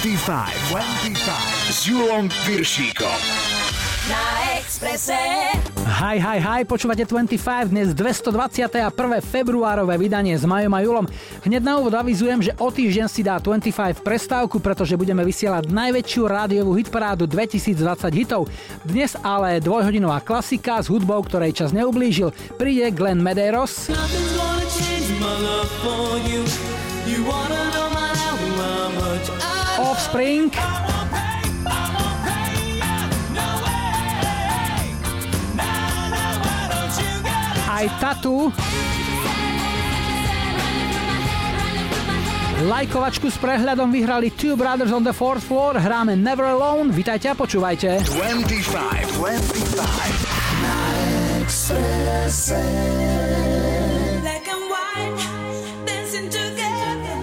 25 s Júlom Piršíkom. Na Expresse. Hi, počúvate 25, dnes 221. februárové vydanie s Majom a Julom. Hneď na úvod avizujem, že o týždeň si dá 25 prestávku, pretože budeme vysielať najväčšiu rádiovú hitparádu 2020 hitov. Dnes ale dvojhodinová klasika s hudbou, ktorej čas neublížil. Príde Glenn Medeiros. Offspring. Aj Tatu. Lajkovačku s prehľadom vyhrali Two Brothers on the Fourth Floor. Hráme Never Alone. Vitajte a počúvajte. 25 na Expresse. Black and white dancing together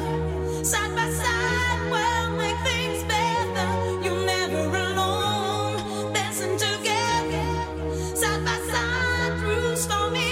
side by side will make things better. You're never alone dancing together side by side through stormy.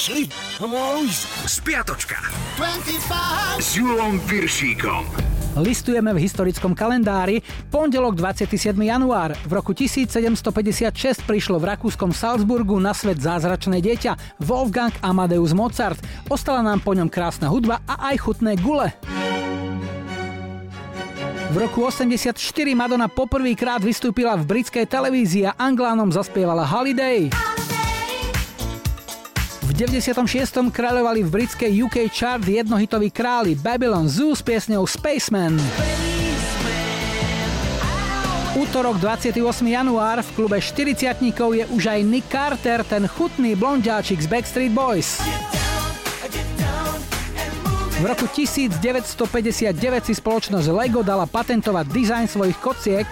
išli vojsť. Spiatočka s Júlom Piršíkom. Listujeme v historickom kalendári. Pondelok 27. január. V roku 1756 prišlo v rakúskom Salzburgu na svet zázračné dieťa Wolfgang Amadeus Mozart. Ostala nám po ňom krásna hudba a aj chutné gule. V roku 84 Madonna poprvýkrát vystúpila v britskej televízii a Anglánom zaspievala Holiday. V 96. kráľovali v britskej UK chart jednohitoví králi Babylon Zoo s piesňou Spaceman. Útorok 28. január v klube 40-tníkov je už aj Nick Carter, ten chutný blondiáčik z Backstreet Boys. V roku 1959 si spoločnosť Lego dala patentovať dizajn svojich kociek.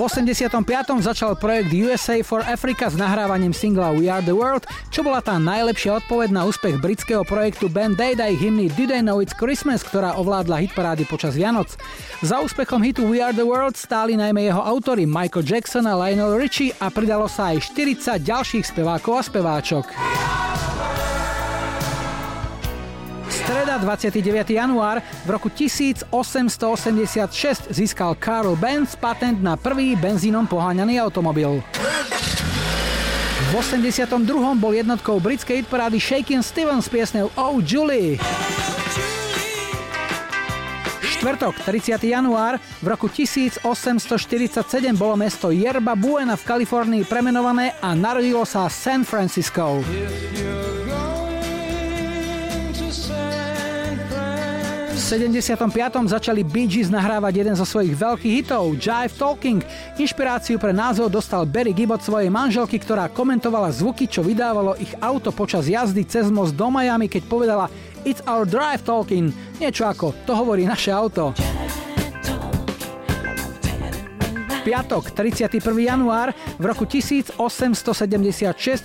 V 85. začal projekt USA for Africa s nahrávaním singla We Are The World, čo bola tá najlepšia odpoveď na úspech britského projektu Band-Aid a ich hymny Do They Know It's Christmas, ktorá ovládla hitparády počas Vianoc. Za úspechom hitu We Are The World stáli najmä jeho autori Michael Jackson a Lionel Richie a pridalo sa aj 40 ďalších spevákov a speváčok. Streda 29. január v roku 1886 získal Karl Benz patent na prvý benzínom poháňaný automobil. V 82. bol jednotkou britskej hitparády Shakin' Stevens s piesňou Oh Julie. Štvrtok 30. január v roku 1847 bolo mesto Yerba Buena v Kalifornii premenované a narodilo sa San Francisco. V 75. začali Bee Gees nahrávať jeden zo svojich veľkých hitov, Jive Talking. Inšpiráciu pre názov dostal Barry Gibb od svojej manželky, ktorá komentovala zvuky, čo vydávalo ich auto počas jazdy cez most do Miami, keď povedala It's our drive talking, niečo ako to hovorí naše auto. Piatok, 31. január, v roku 1876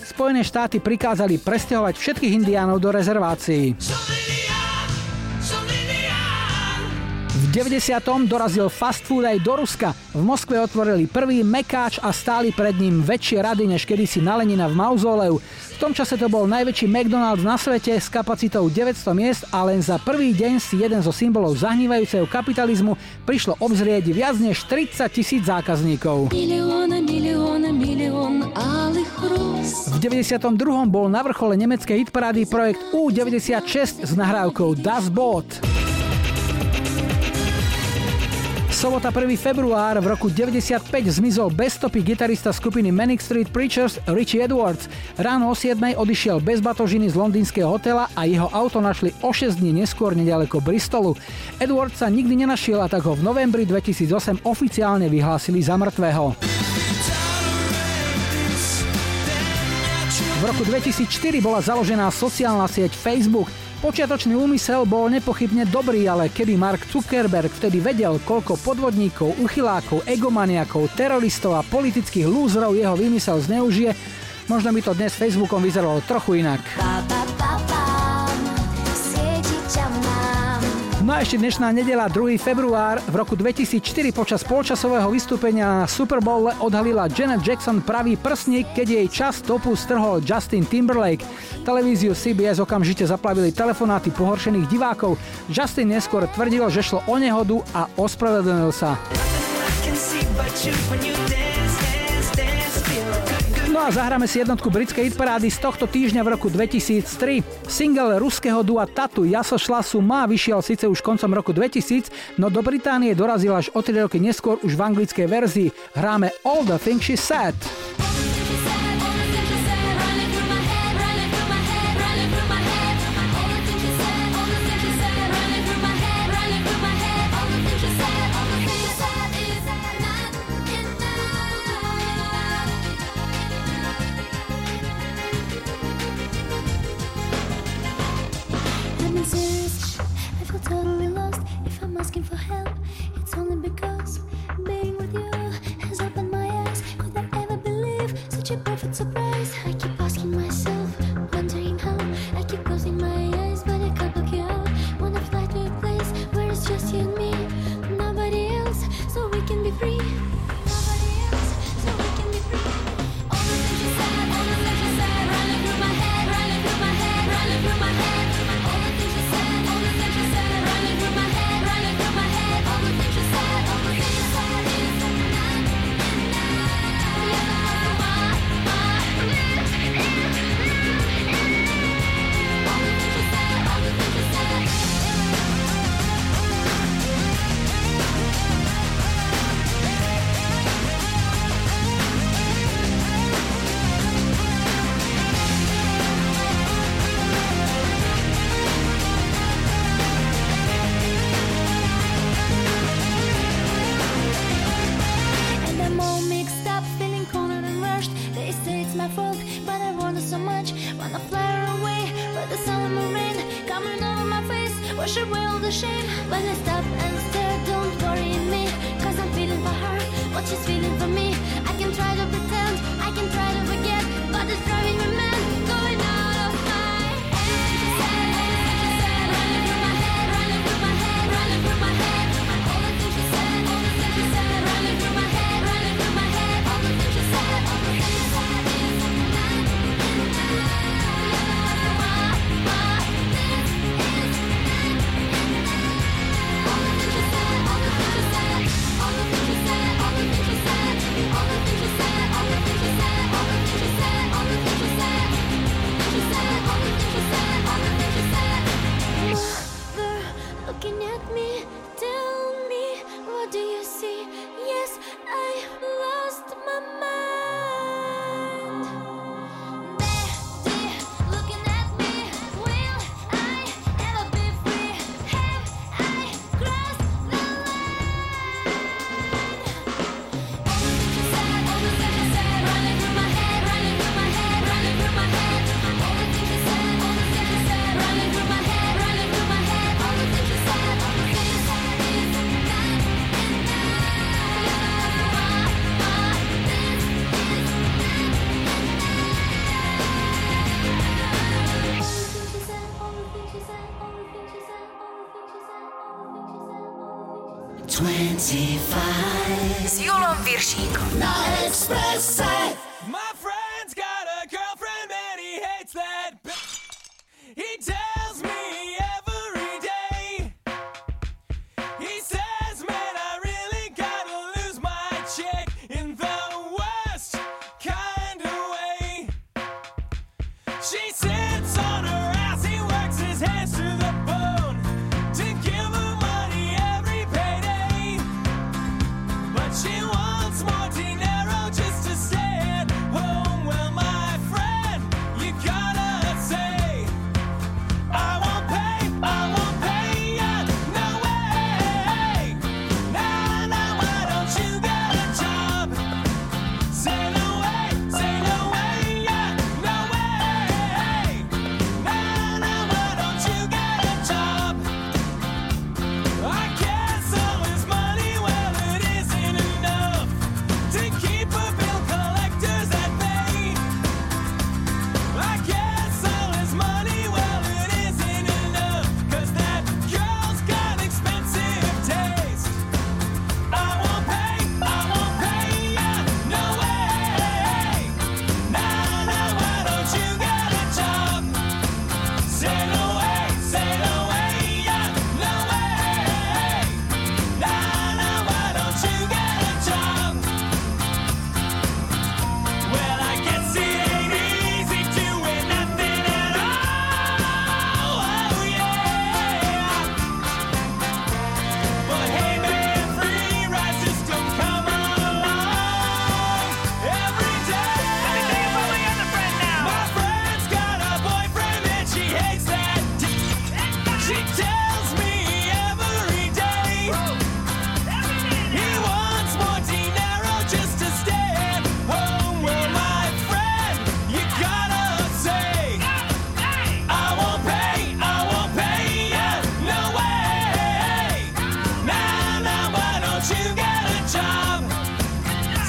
Spojené štáty prikázali presťahovať všetkých indiánov do rezervácií. V 90. dorazil fast food aj do Ruska. V Moskve otvorili prvý mekáč a stáli pred ním väčšie rady než kedysi na Lenina v mauzoleu. V tom čase to bol najväčší McDonald's na svete s kapacitou 900 miest a len za prvý deň si jeden zo symbolov zahnívajúceho kapitalizmu prišlo obzrieť viac než 30 000 zákazníkov. V 92. bol na vrchole nemeckej hitparády projekt U96 s nahrávkou Das Boot. Sobota 1. február v roku 95 zmizol bez stopy gitarista skupiny Manic Street Preachers Richie Edwards. Ráno o 7:00 odišiel bez batožiny z londýnskeho hotela a jeho auto našli o 6 dní neskôr neďaleko Bristolu. Edwards sa nikdy nenašiel a tak ho v novembri 2008 oficiálne vyhlásili za mŕtvého. V roku 2004 bola založená sociálna sieť Facebook. Počiatočný úmysel bol nepochybne dobrý, ale keby Mark Zuckerberg vtedy vedel, koľko podvodníkov, uchylákov, egomaniakov, teroristov a politických lúzrov jeho výmysel zneužije, možno by to dnes Facebookom vyzeralo trochu inak. No a ešte dnešná nedeľa, 2. február, v roku 2004 počas polčasového vystúpenia na Super Bowle odhalila Janet Jackson pravý prsník, keď jej časť topu strhol Justin Timberlake. Televíziu CBS okamžite zaplavili telefonáty pohoršených divákov. Justin neskôr tvrdil, že šlo o nehodu a ospravedlnil sa. No a zahráme si jednotku britskej hitparády z tohto týždňa v roku 2003. Single ruského dua Tatu Ja sošla suma vyšiel síce už koncom roku 2000, no do Británie dorazil až o 3 roky neskôr už v anglickej verzii. Hráme All the Things She Said. Help. It's only because being with you has opened my eyes. Could I ever be like the summer rain coming over my face. Wash away all the shame. When I stop and stare, don't worry me, 'cause I'm feeling for her what she's feeling for me. I can try to pretend, I can try to forget, but it's driving me mad, going out of my head. Running through my head, running through my head, running through my head. All the things she said, all the things she said. Running through my head, running through my head. All the things she said, all the things she said. Looking at me, tell me, what do you see? Yes, I lost my mind. Baby, looking at me, will I ever be free? Have I crossed the line? All the things you said, all the things you said, running through my head, running through my head, running through my head. All the things you said, all the things you said, running through my head. S Júlom Piršíkom na Expresse. My friend's got a girlfriend and he hates that bitch. He tells me every day. He says, man, I really gotta lose my chick in the worst kind of way. She sits on her ass, he works his hands to the bone to give her money every payday. But she wants more dinero just to stay at home. Well, my friend, you gotta say, I won't pay you, no way. Now, now, why don't you get a job? Say no way, yeah, no way. Now, now, why don't you get a job? I guess all his money, well, it isn't enough to keep a bill collectors at bay. I guess all his money, well, it isn't enough, 'cause that girl's got expensive taste. I won't pay ya, no way. Now, now, why don't you get a job? Say no way, yeah, no way. Now, now, why don't you get a job? Well, I guess it ain't easy doing nothing at all. Oh, yeah. But hey, man, free rides just don't come along every day. Let me tell you about my other friend now. My friend's got a boyfriend and she hates that dick. She tells me every day. He wants more dinero just to stay at home. Well, my friend, you gotta say, I won't pay you, no way. Now, now, why don't you get a job?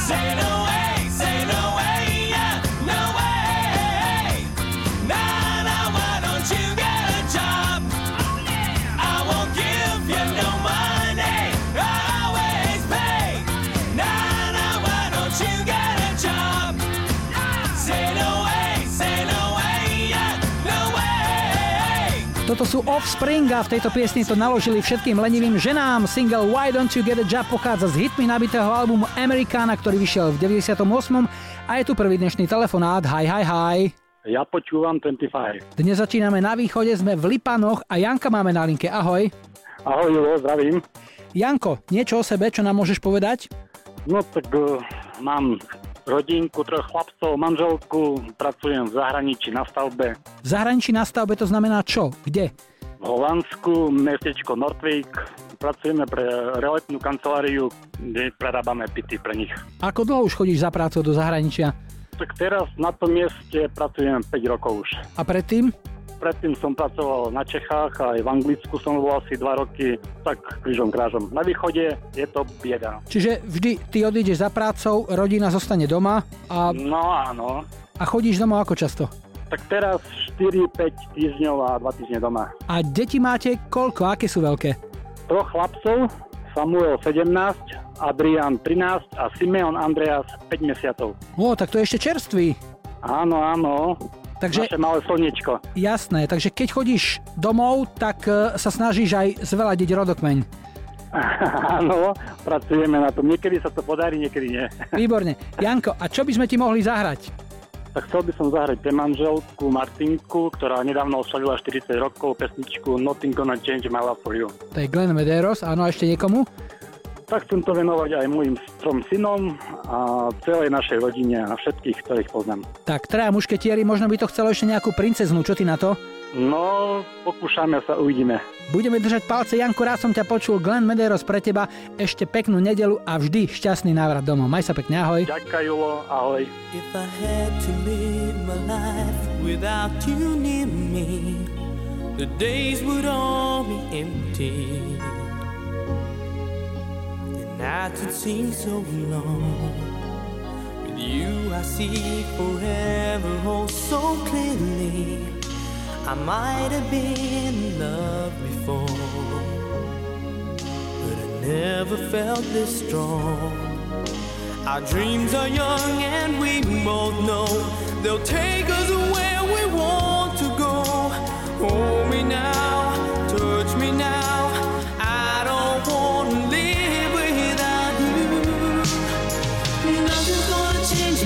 Say no way, yeah, no way. Now, now, why don't you get a job? I won't give you no money, I always pay. Now, now, why don't you get a job? Say no way, yeah, no way. Toto sú Offspring a v tejto piesni to naložili všetkým lenivým ženám. Single Why Don't You Get a Job pochádza z hitmi nabitého albumu Americana, ktorý vyšiel v 98. A je tu prvý dnešný telefonát. Hi, hi, hi. Ja počúvam 25. Dnes začíname na východe, sme v Lipanoch a Janka máme na linke. Ahoj. Ahoj, Julo, zdravím. Janko, niečo o sebe, čo nám môžeš povedať? No tak mám rodinku, troch chlapcov, manželku, pracujem v zahraničí na stavbe. V zahraničí na stavbe to znamená čo? Kde? V Holandsku, mestečko Nortvík, pracujeme pre realitnú kanceláriu, kde prerábame pity pre nich. Ako dlho už chodíš za prácou do zahraničia? Tak teraz na tom mieste pracujem 5 rokov už. A predtým? Predtým som pracoval na Čechách a aj v Anglicku som bol asi 2 roky, tak krížom krážom. Na východe je to bieda. Čiže vždy ty odídeš za prácou, rodina zostane doma a... No áno. A chodíš domov ako často? Tak teraz 4-5 týždňov a 2 týždne doma. A deti máte koľko? Aké sú veľké? 3 chlapcov, Samuel 17, Adrián 13 a Simeon Andreas 5 mesiacov. Ó, tak to je ešte čerstvý. Áno, áno. Takže, naše malé slniečko. Jasné, takže keď chodíš domov, tak sa snažíš aj zveladiť rodokmeň. Áno, pracujeme na tom. Niekedy sa to podarí, niekedy nie. Výborne. Janko, a čo by sme ti mohli zahrať? Tak chcel by som zahrať pre manželku Martinku, ktorá nedávno oslavila 40 rokov pesničku Nothing Gonna Change My Love For You. To je Glenn Medeiros, áno, a ešte niekomu? Tak chcem to venovať aj mojim 3 synom a celej našej rodine a všetkých, ktorých poznám. Tak, 3 mušketieri, možno by to chcelo ešte nejakú princeznú, čo ty na to? No, pokúšame sa, uvidíme. Budeme držať palce, Janku, rád som ťa počul, Glenn Medeiros pre teba, ešte peknú nedeľu a vždy šťastný návrat domov. Maj sa pekne, ahoj. Ďakujem, Julo, ahoj. If I had to live my life without you near me, the days would all be empty. Nights that seem so long. With you I see forever, oh so clearly. I might have been in love before, but I never felt this strong. Our dreams are young and we both know they'll take us where we want to go. Hold me now, touch me now, I don't want to live.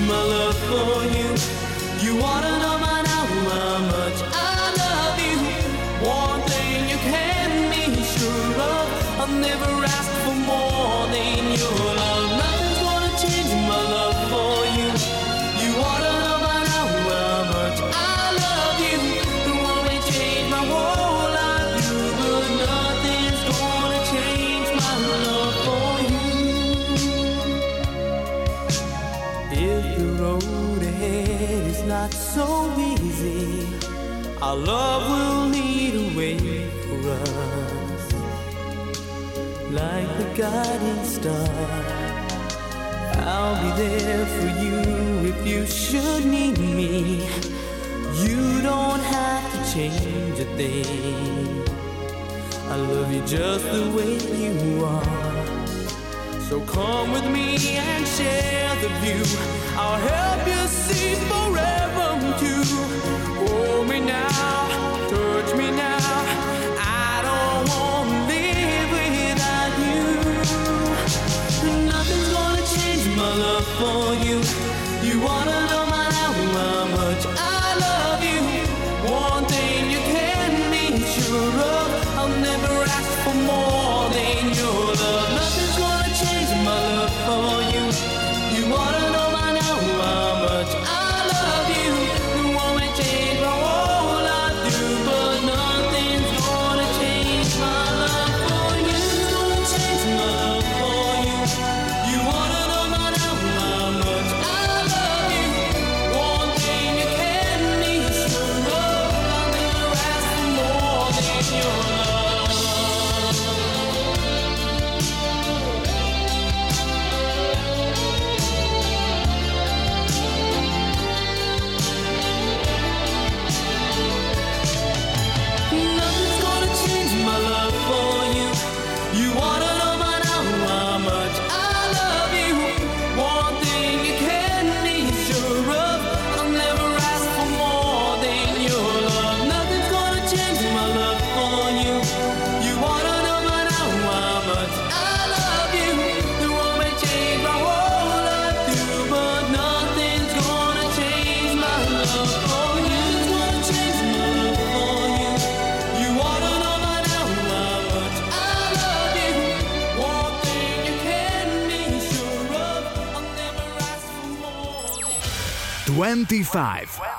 My love for you, you wanna know by now how much I love you. One thing you can be sure of, I'll never ask for more than your love. Nothing's gonna change my love for you. You wanna know by now how much I love you. You wanna change my whole life, you, but nothing's gonna change my love for you. If the road ahead is not so easy, our love will lead a way for us, like the guiding star. I'll be there for you if you should need me. You don't have to change a thing. I love you just the way you are. So come with me and share the view. I'll help you see forever too. Hold me now, touch me now. I don't want to live without you. Nothing's gonna change my love for you. You wanna know my love, how much I love you. One thing you can be sure of, I'll never ask for more than your love. Nothing's gonna my love for you. You wanna know by now how much I love you. You wanna change my whole life through, but nothing's gonna change my love for you. Nothing's gonna change my love for you. You wanna know by now how much I love you. One thing you can need is your love. I'll never ask for more than your love.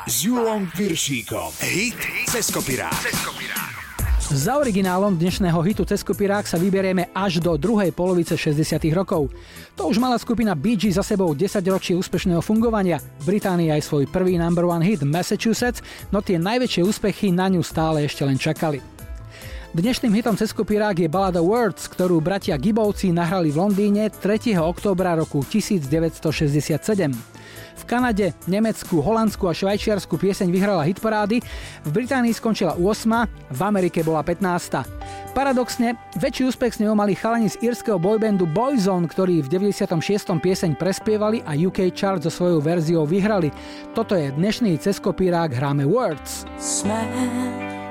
S Júlom Piršíkom. Hit cez kopirát. Za originálom dnešného hitu cez kopírák sa vyberieme až do druhej polovice 60. rokov. To už mala skupina Bee Gees za sebou 10 ročí úspešného fungovania. Británia aj svoj prvý number one hit Massachusetts, no tie najväčšie úspechy na ňu stále ešte len čakali. Dnešným hitom cez kopírák je balada Words, ktorú bratia Gibbovci nahrali v Londýne 3. októbra roku 1967. V Kanade, Nemecku, Holandsku a Švajčiarsku pieseň vyhrala hitparády, v Británii skončila 8., v Amerike bola 15. Paradoxne, väčší úspech s ňou mali chalani z írskeho boybandu Boyzone, ktorí v 96. pieseň prespievali a UK chart so svojou verziou vyhrali. Toto je dnešný cez kopírák, hráme Words.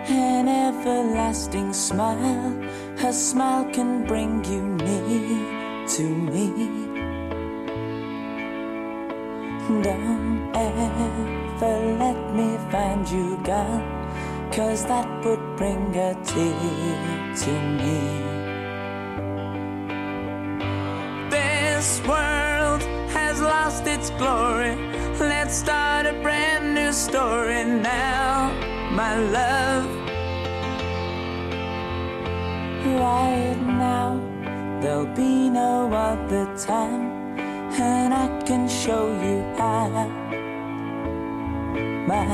An everlasting smile, her smile can bring you near to me. Don't ever let me find you gone, 'cause that would bring a tear to me. This world has lost its glory, let's start a brand new story now. My love, right now, there'll be no other time, and I can show you how, my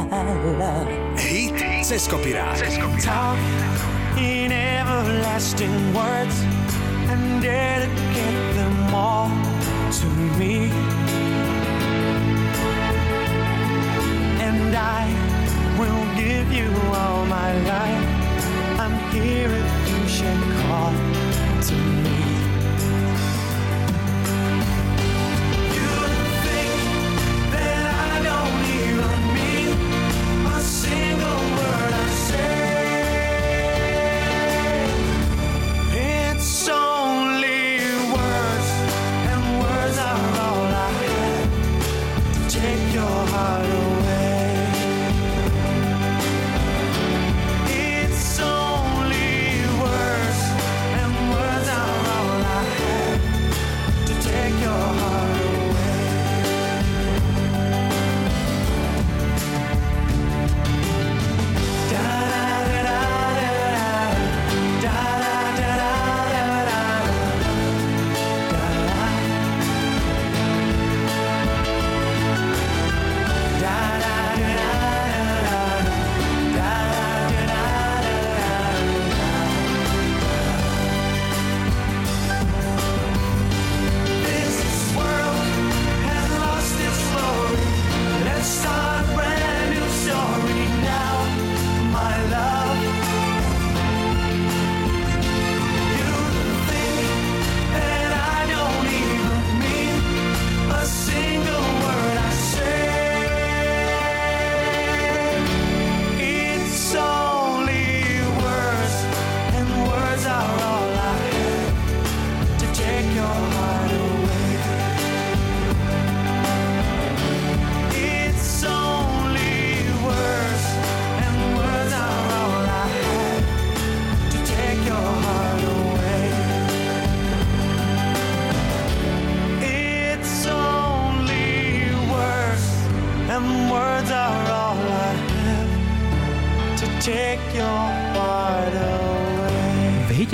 love. Hit cez kopírák. Talk in everlasting words, and dedicate them all to me. And I will give you all my life. I'm here if you should call to me. You think that I don't even mean a single word I say. It's only words, and words are all I have. Take your heart away.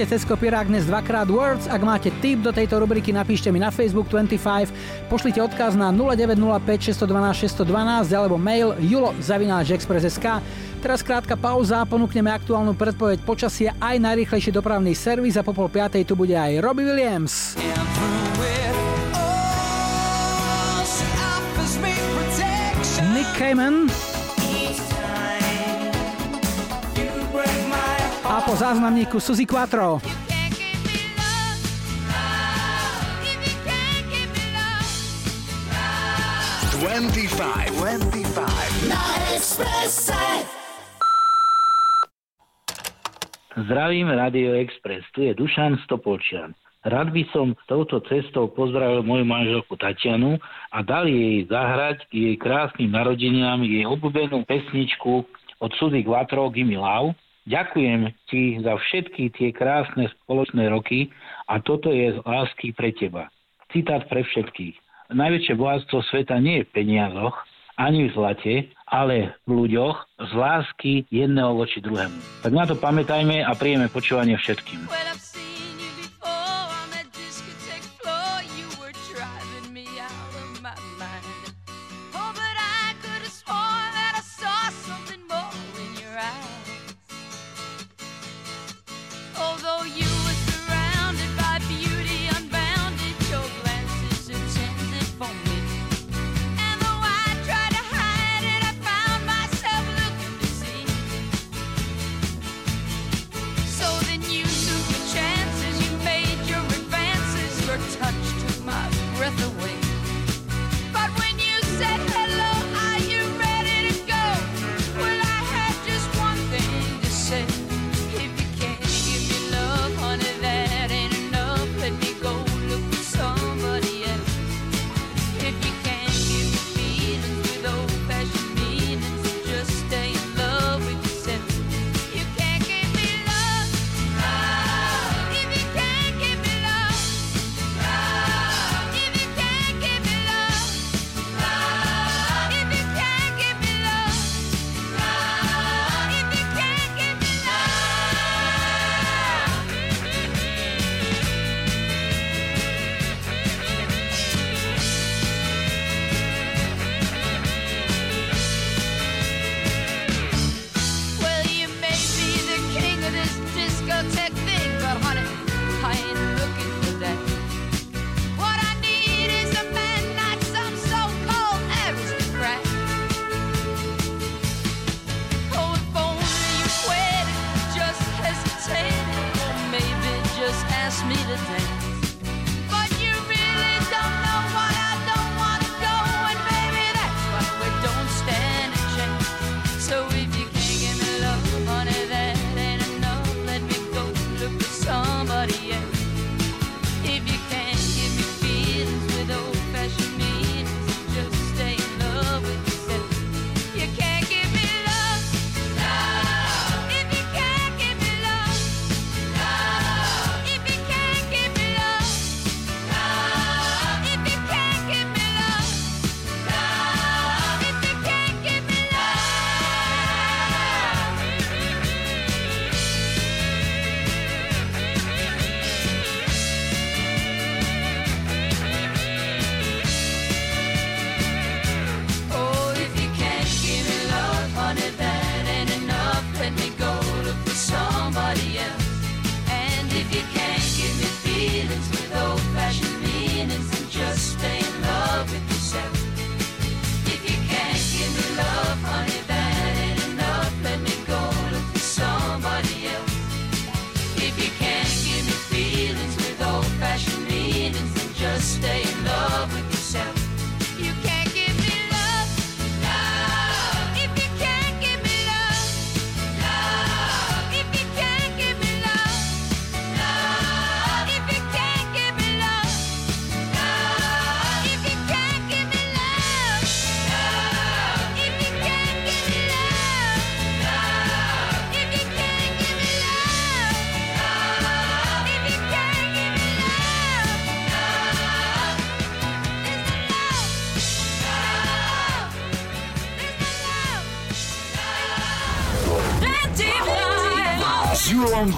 Cez kopírák dnes dvakrát Words. Ak máte tip do tejto rubriky, napíšte mi na Facebook 25, pošlite odkaz na 0905 612 612 alebo mail julo@express.sk. Teraz krátka pauza, ponúkneme aktuálnu predpoveď počasia aj najrýchlejší dopravný servis a po 4:30 tu bude aj Robbie Williams. Nick Carter a po záznamníku Suzy Quatro. Zdravím, Radio Express. Tu je Dušan Stopolčian. Rád by som touto cestou pozdravil moju manželku Tatianu a dal jej zahrať jej krásnym narodeniam jej obľúbenú pesničku od Suzy Quatro Gimme Love. Ďakujem ti za všetky tie krásne spoločné roky a toto je z lásky pre teba. Citát pre všetkých. Najväčšie bohatstvo sveta nie je v peniazoch, ani v zlate, ale v ľuďoch z lásky jedného voči druhému. Tak na to pamätajme a príjeme počúvanie všetkým.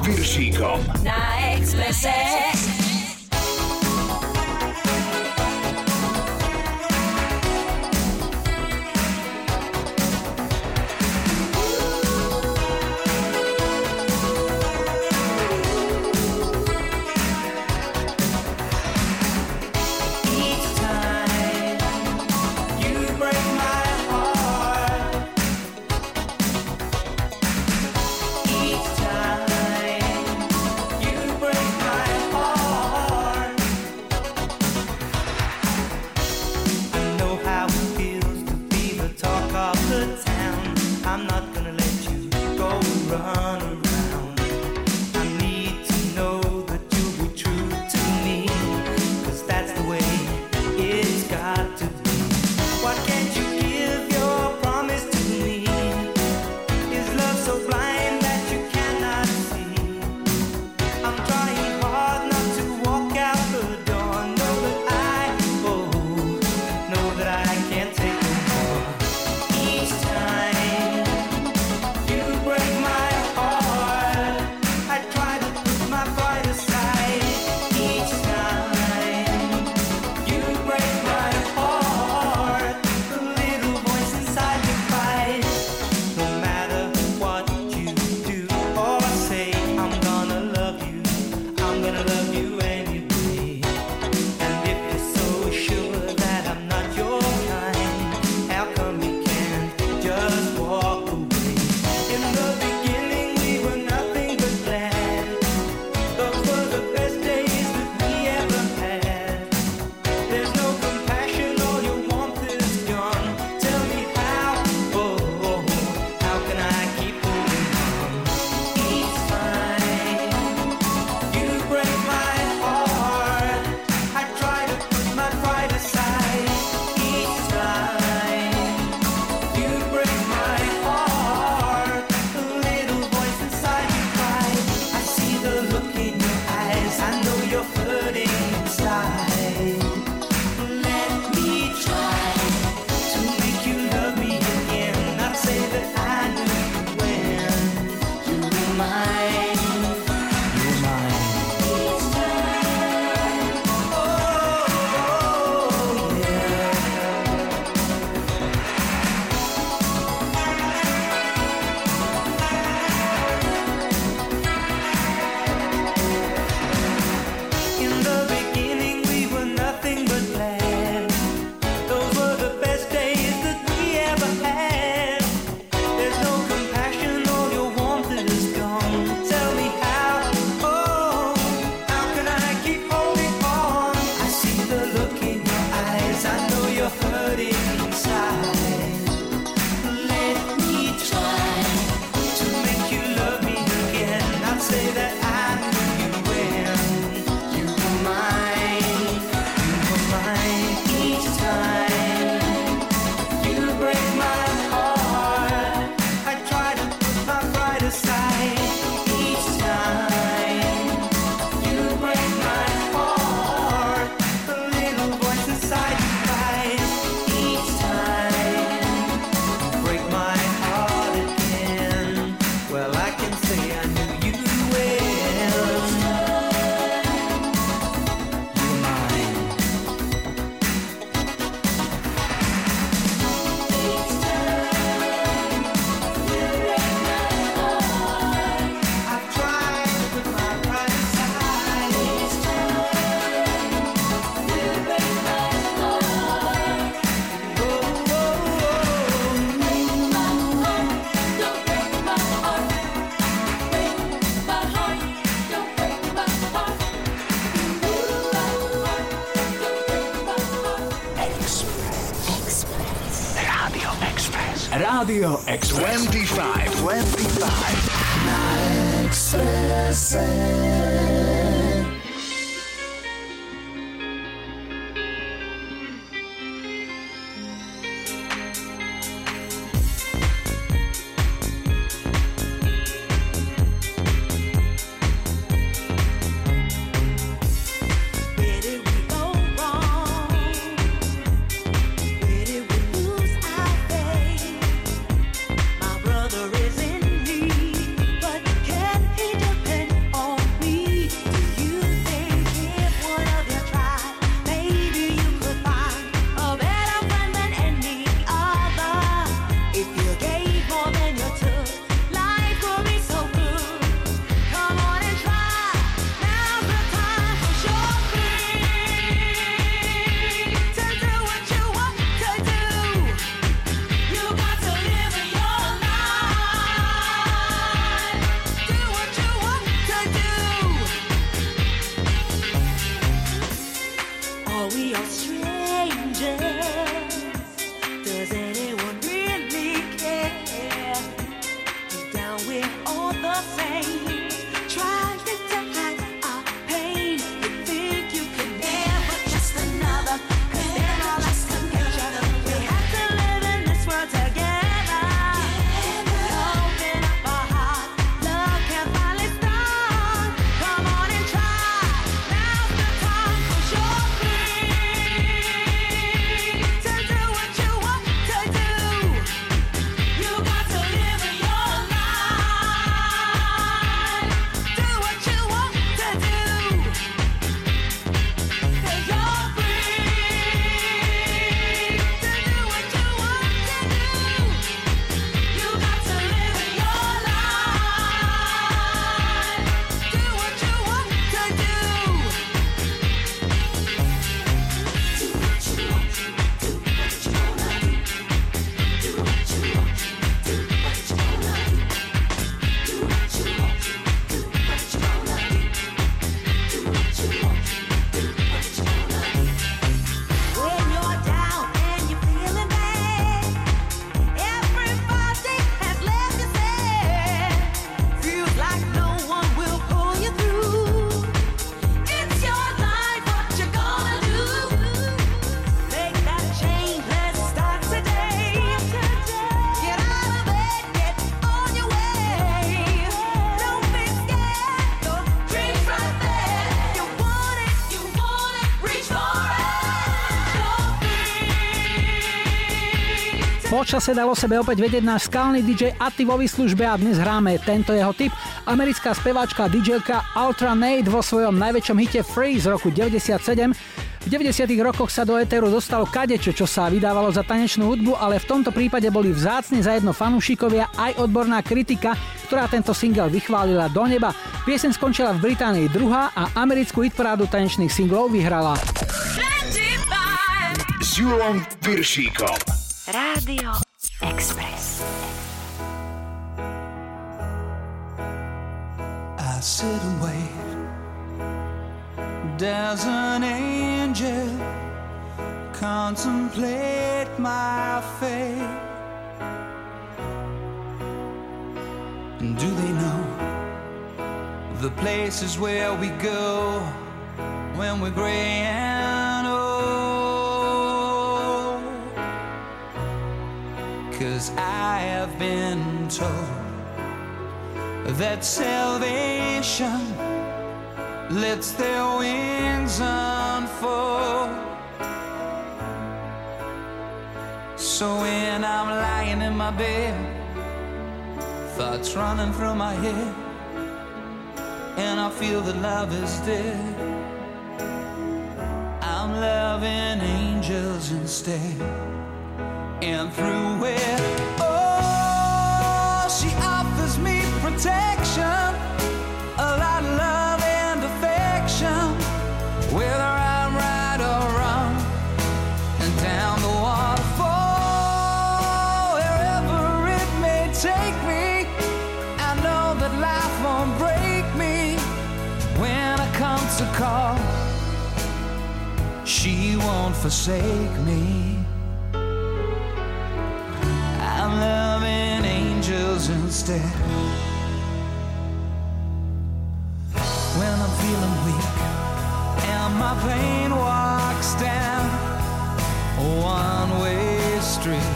Piršíkom na Expresse. Rádio Express 25 na Expresse. Počase dalo sebe opäť vedieť náš skalný DJ Atti vo výslužbe a dnes hráme tento jeho tip. Americká speváčka DJka Ultra Nate vo svojom najväčšom hite Free z roku 97. V 90. rokoch sa do éteru dostalo kadečo, čo sa vydávalo za tanečnú hudbu, ale v tomto prípade boli vzácne zajedno fanúšikovia aj odborná kritika, ktorá tento single vychválila do neba. Pieseň skončila v Británii druhá a americkú hitparádu tanečných singlov vyhrala. 25 s Júlom Piršíkom. Rádio Express. I sit and wait, does an angel contemplate my fate? And do they know the places where we go when we're gray and old? 'Cause I have been told that salvation lets their wings unfold. So when I'm lying in my bed, thoughts running through my head, and I feel that love is dead, I'm loving angels instead. And through it, oh, she offers me protection, a lot of love and affection, whether I'm right or wrong. And down the waterfall, wherever it may take me, I know that life won't break me. When I come to call, she won't forsake me. I love songs instead. When I'm feeling weak and my pain walks down a one-way street,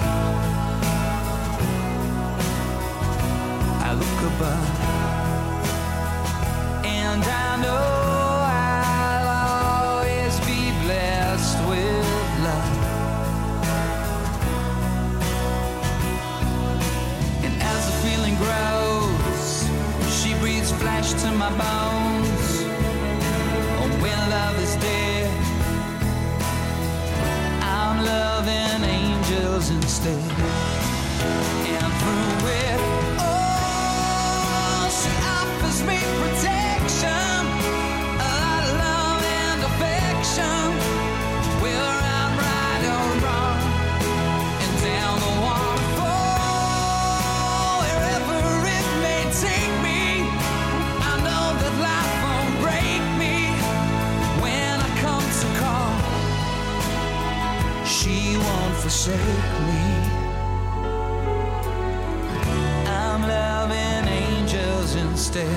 I look above and I know flash to my bones. Oh, when love is dead, I'm loving angels instead. And through it, oh, she offers me protection, a love and affection. Whether I'm right or wrong, and down the waterfall, wherever it may take me, she won't forsake me. I'm loving angels instead.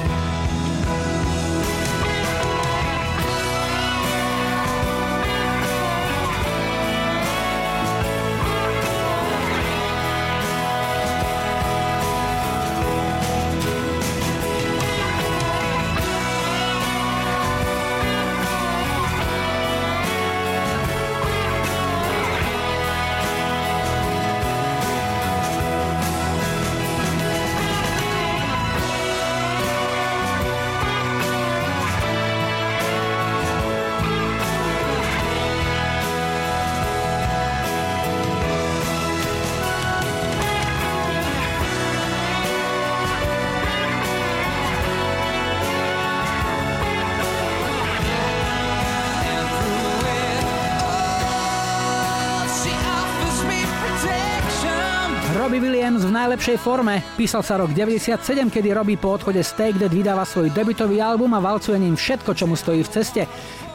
Robbie Williams v najlepšej forme. Písal sa rok 97, kedy Robbie po odchode z Take That vydáva svoj debutový album a valcuje ním všetko, čo mu stojí v ceste.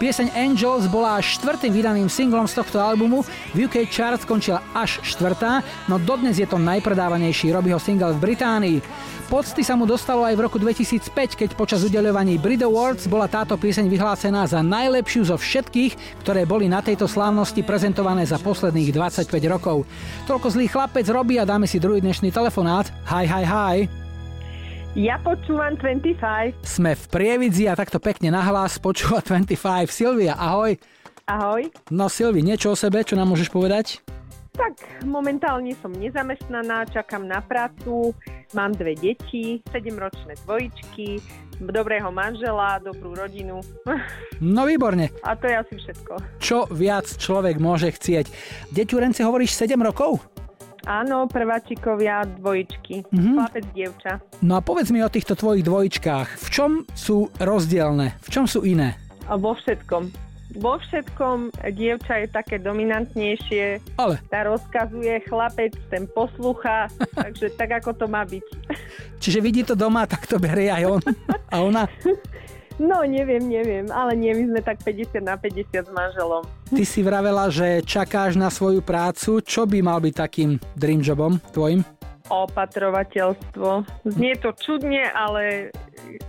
Pieseň Angels bola až štvrtým vydaným singlom z tohto albumu, v UK chart skončila až štvrtá, no dodnes je to najpredávanejší Robbieho single v Británii. Pocty sa mu dostalo aj v roku 2005, keď počas udeľovaní Brit Awards bola táto pieseň vyhlásená za najlepšiu zo všetkých, ktoré boli na tejto slávnosti prezentované za posledných 25 rokov. Toľko zlý chlapec Robbie a dáme si druhý dnešný telefonát. Hi. Ja počúvam 25. Sme v Prievidzi a takto pekne nahlas počúva 25. Silvia, ahoj. Ahoj. No Silvi, niečo o sebe, čo nám môžeš povedať? Tak, momentálne som nezamestnaná, čakám na prácu, mám dve deti, 7-ročné dvojičky, dobrého manžela, dobrú rodinu. No výborne. A to je asi všetko. Čo viac človek môže chcieť? Deťurence hovoríš 7 rokov? Áno, prváčikovia, dvojičky. Chlapec, dievča. No a povedz mi o týchto tvojich dvojičkách. V čom sú rozdielne? V čom sú iné? Vo všetkom. Vo všetkom dievča je také dominantnejšie. Ale? Tá rozkazuje, chlapec, ten poslúcha. Takže tak, ako to má byť. Čiže vidí to doma, tak to berie aj on. A ona? No, neviem, ale nie, my sme tak 50/50 s manželom. Ty si vravela, že čakáš na svoju prácu. Čo by mal byť takým dream jobom tvojim? Opatrovateľstvo. Znie to čudne, ale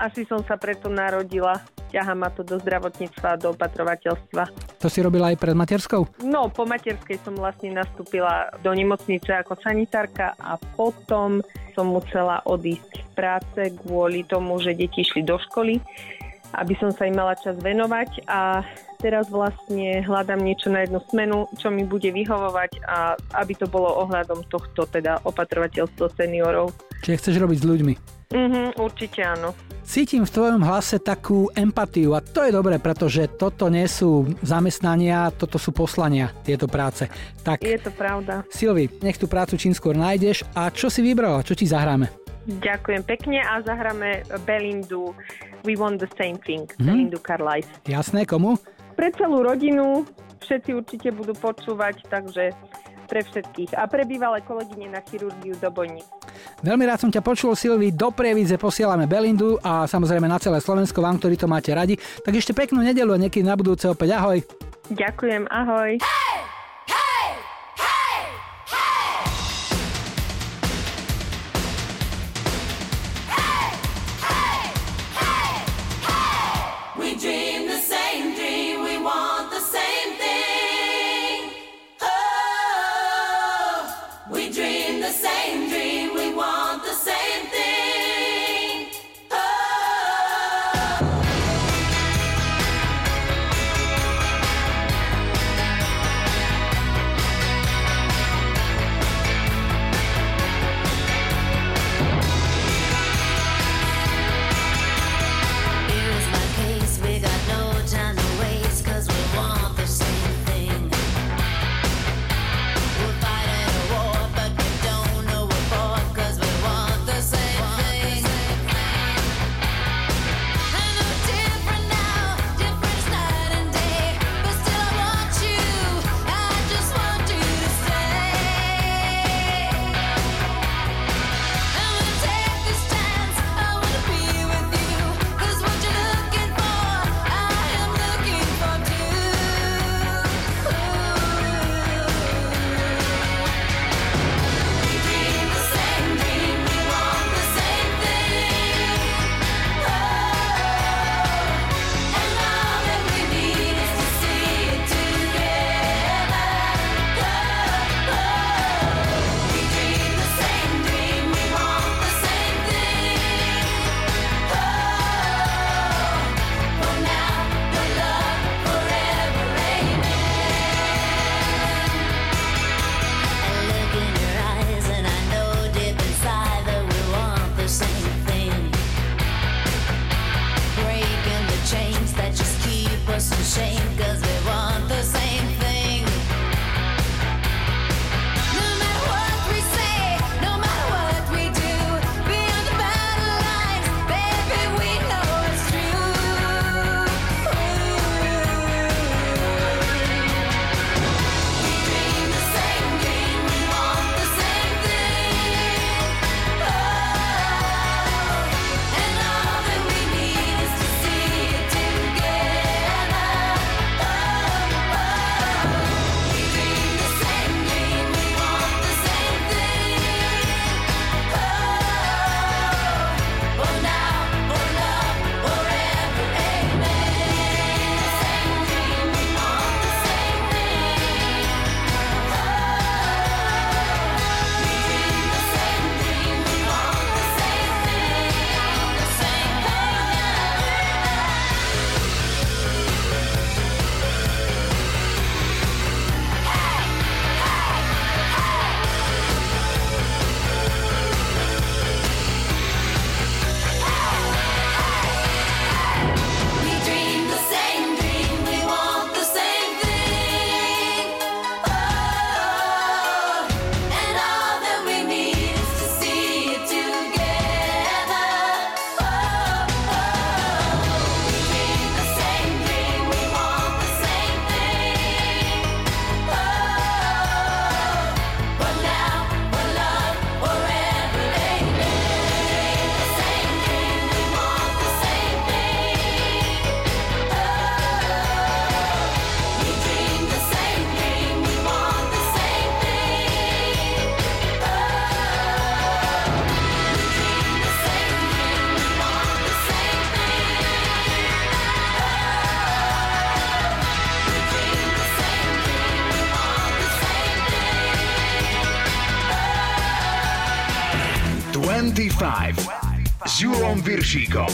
asi som sa preto narodila. Ťaha ma to do zdravotníctva, do opatrovateľstva. To si robila aj pred materskou? No, po materskej som vlastne nastúpila do nemocnice ako sanitárka a potom som musela odísť z práce kvôli tomu, že deti išli do školy, aby som sa im mala čas venovať a teraz vlastne hľadám niečo na jednu smenu, čo mi bude vyhovovať a aby to bolo ohľadom tohto, teda opatrovateľstvo seniorov. Čiže chceš robiť s ľuďmi? Určite áno. Cítim v tvojom hlase takú empatiu a to je dobré, pretože toto nie sú zamestnania, toto sú poslania, tieto práce. Tak, je to pravda. Silvi, nech tú prácu čím skôr nájdeš a čo si vybrala, čo ti zahráme? Ďakujem pekne a zahráme Belindu We Want The Same Thing, Belindu Carlisle. Jasné, komu? Pre celú rodinu, všetci určite budú počúvať, takže pre všetkých. A pre bývalé kolegyne na chirurgiu do Bojnic. Veľmi rád som ťa počul, Silvi, do Prievidze posielame Belindu a samozrejme na celé Slovensko vám, ktorí to máte radi. Tak ešte peknú nedeľu a niekedy na budúce opäť. Ahoj. Ďakujem, ahoj. Hey! 25 s Júlom Piršíkom.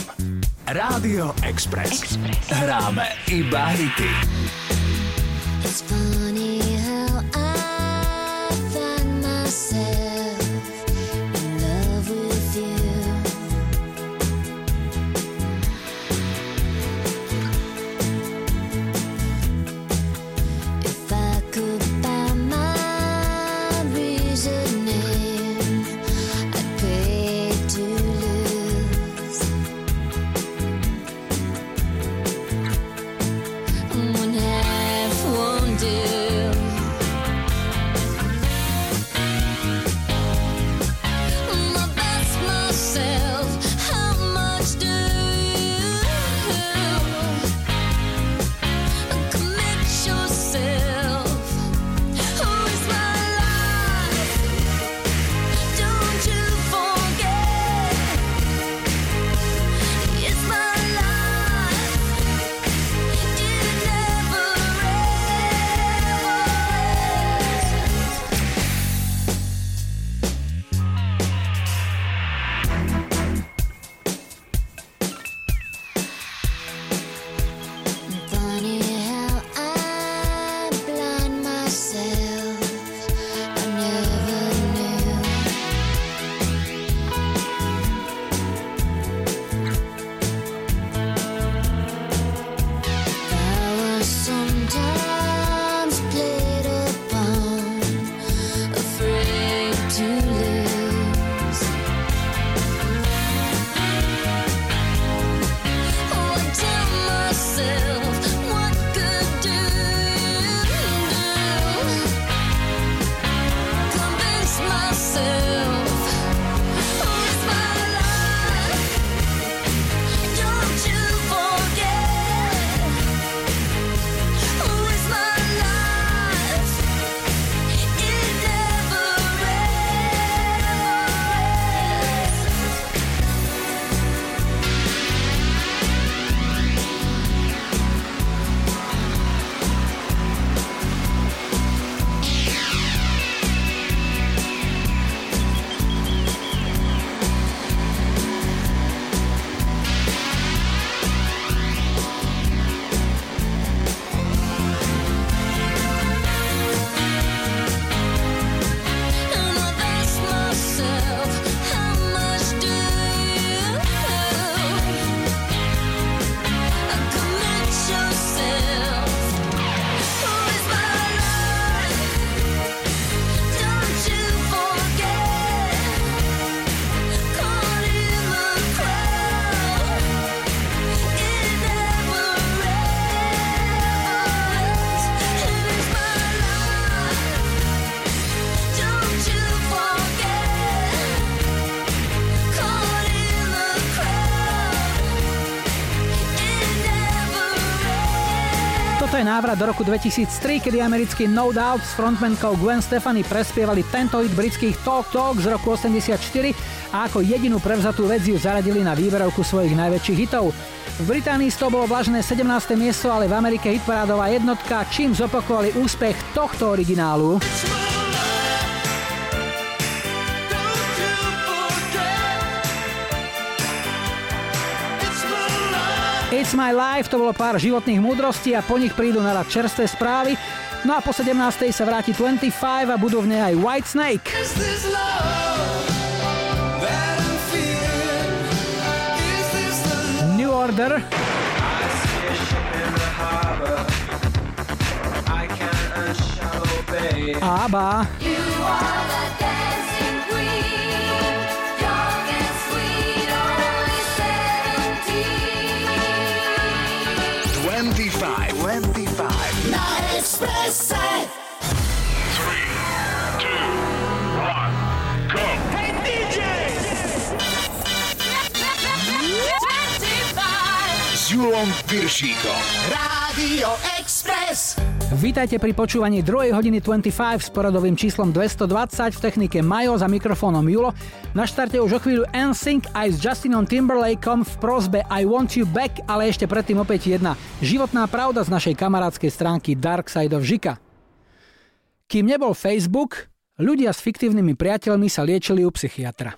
Rádio Express. Hráme iba hity. It's funny how I find myself in love with you. If I could find my reasoning, I'd pay to lose. One half won't do. Návrat do roku 2003, kedy americký No Doubt s frontmankou Gwen Stefani prespievali tento hit britských Talk Talk z roku 84 a ako jedinú prevzatú vec ju zaradili na výberovku svojich najväčších hitov. V Británii to bolo vlažné 17. miesto, ale v Amerike hitparádová jednotka, čím zopakovali úspech tohto originálu. It's My Life, to bolo pár životných múdrostí a po nich prídu na rad čerstvé správy. No a po 17. sa vráti 25 a budú v nej aj White Snake. New Order. ABBA. Expresse. 3, 2, 1, go! Hey DJ! S Júlom Piršíkom. Rádio Express. Vítajte pri počúvaní 2. hodiny 25 s poradovým číslom 220 v technike Majo, za mikrofónom Julo. Na štarte už o chvíľu NSYNC aj s Justinom Timberlakeom v prosbe I Want You Back, ale ešte predtým opäť jedna životná pravda z našej kamarádskej stránky Dark Side of Žika. Kým nebol Facebook, ľudia s fiktívnymi priateľmi sa liečili u psychiatra.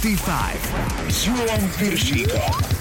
25 s Júlom Piršíkom.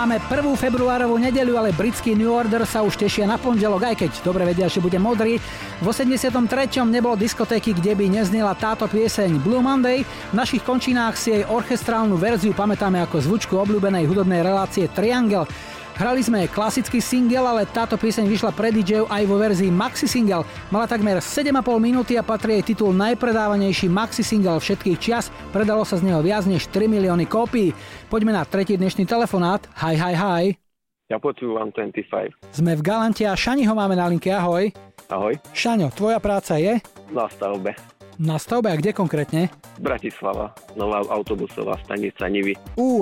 Máme 1. februárovú nedeľu, ale britský New Order sa už tešia na pondelok, aj keď dobre vedia, že bude modrý. V 83. nebolo diskotéky, kde by neznela táto pieseň Blue Monday. V našich končinách si jej orchestrálnu verziu pamätáme ako zvučku obľúbenej hudobnej relácie Triangle. Hrali sme klasický single, ale táto pieseň vyšla pre DJ aj vo verzii maxi single. Mala takmer 7,5 minúty a patrí jej titul najpredávanejší maxi single všetkých čias. Predalo sa z neho viac než 3 milióny kópií. Poďme na tretí dnešný telefonát. Hi. Ja počúvam 25. Sme v Galante a Šaniho máme na linke. Ahoj. Šaňo, tvoja práca je? Na stavbe. Na stavbe a kde konkrétne? Bratislava, nová autobusová stanica Nivy.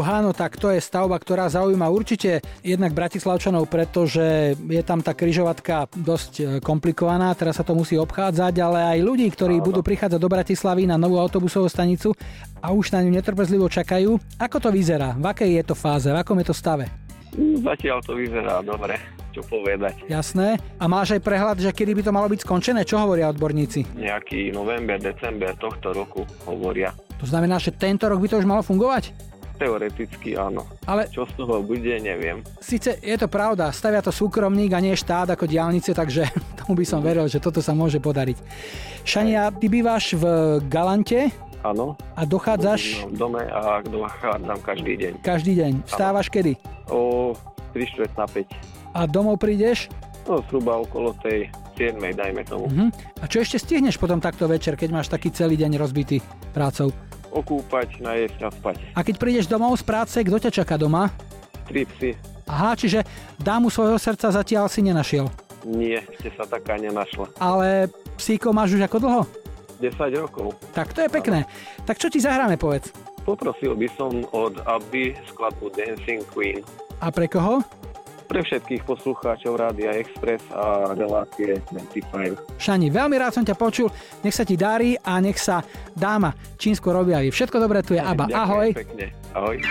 Áno, tak to je stavba, ktorá zaujíma určite jednak Bratislavčanov, pretože je tam tá križovatka dosť komplikovaná, teraz sa to musí obchádzať, ale aj ľudí, ktorí budú prichádzať do Bratislavy na novú autobusovú stanicu a už na ňu netrpezlivo čakajú. Ako to vyzerá? V akej je to fáze? V akom je to stave? Zatiaľ to vyzerá dobre, čo povedať. Jasné. A máš aj prehľad, že kedy by to malo byť skončené? Čo hovoria odborníci? Nejaký november, december tohto roku hovoria. To znamená, že tento rok by to už malo fungovať? Teoreticky áno. Ale čo z toho bude, neviem. Sice je to pravda, stavia to súkromník a nie štát ako diaľnice, takže tomu by som veril, že toto sa môže podariť. Šania, ty bývaš v Galante? Áno. A dochádzaš? V dome a dochádzam každý deň. Každý deň. Vstávaš kedy? O 3:45. A domov prídeš? No, zhruba okolo tej 7, dajme tomu. Uh-huh. A čo ešte stihneš potom takto večer, keď máš taký celý deň rozbitý prácou? Okúpať, najesť a spať. A keď prídeš domov z práce, kto ťa čaká doma? 3 psy. Aha, čiže dámu svojho srdca zatiaľ si nenašiel? Nie, ešte sa taká nenašla. Ale psíkov máš už ako dlho? 10 rokov. Tak to je pekné. Ano. Tak čo ti zahráme, povedz? Poprosil by som od Abby skladbu Dancing Queen. A pre koho? Pre všetkých poslucháčov Rádia Express a Galáxie 25. Šani, veľmi rád som ťa počul. Nech sa ti darí a nech sa dáma čínsko robí aj všetko dobré. Tu je Abba. Ahoj. Pekne. Ahoj.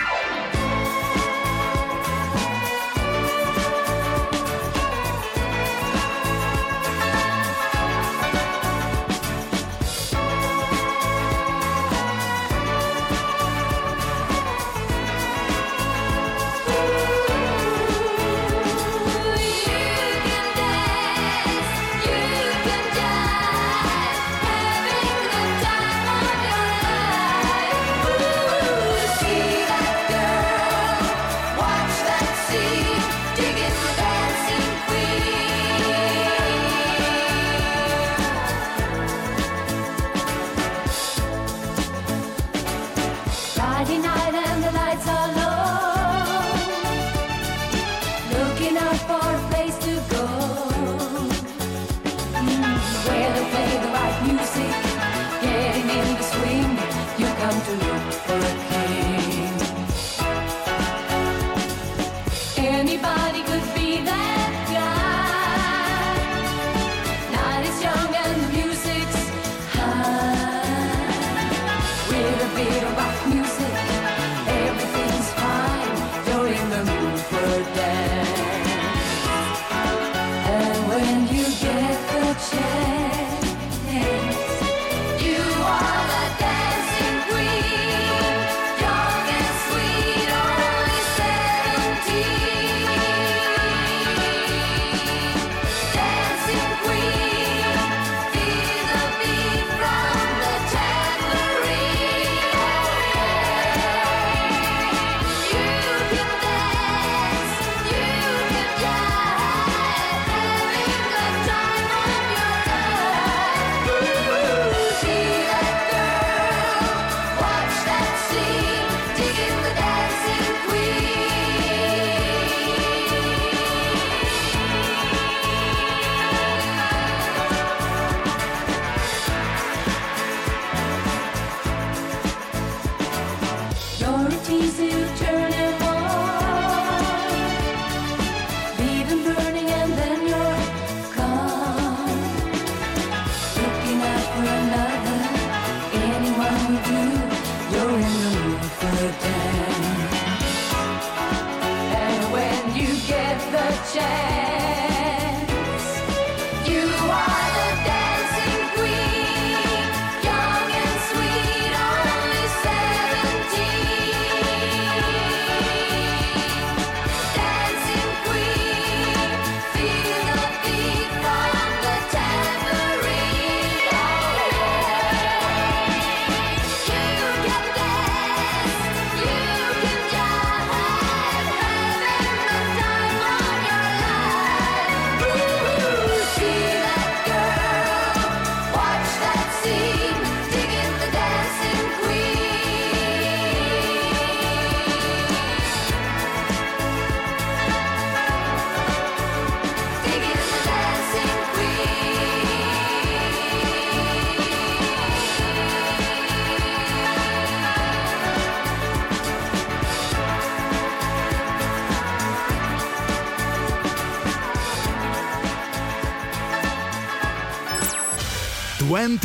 25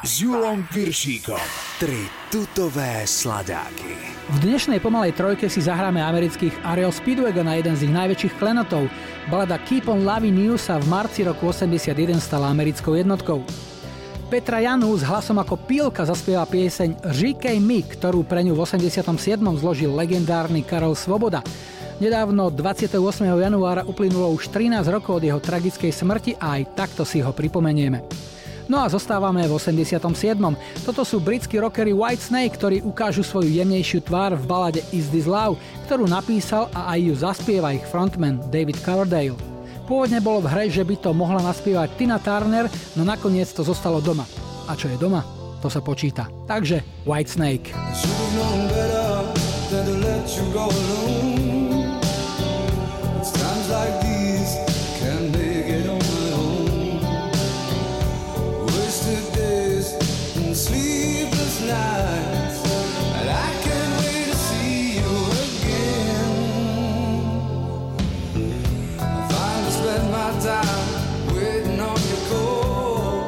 s Júlom Piršíkom. Tri tutové sladáky. V dnešnej pomalej trojke si zahráme amerických Ariel Speedwagona, jeden z ich najväčších klenotov. Balada Keep on Loving You sa v marci roku 81 stala americkou jednotkou. Petra Janu s hlasom ako pílka zaspieva pieseň Říkej mi, ktorú pre ňu v 87. zložil legendárny Karol Svoboda. Nedávno 28. januára uplynulo už 13 rokov od jeho tragickej smrti a aj takto si ho pripomenieme. No a zostávame v 87. Toto sú britskí rockery White Snake, ktorí ukážu svoju jemnejšiu tvár v balade Is This Love, ktorú napísal a aj ju zaspieva ich frontman David Coverdale. Pôvodne bolo v hre, že by to mohla naspievať Tina Turner, no nakoniec to zostalo doma. A čo je doma, to sa počíta. Takže White Snake. Times like these can't make it on my own. Wasted days and sleepless nights, and I can't wait to see you again. I finally spent my time waiting on your call.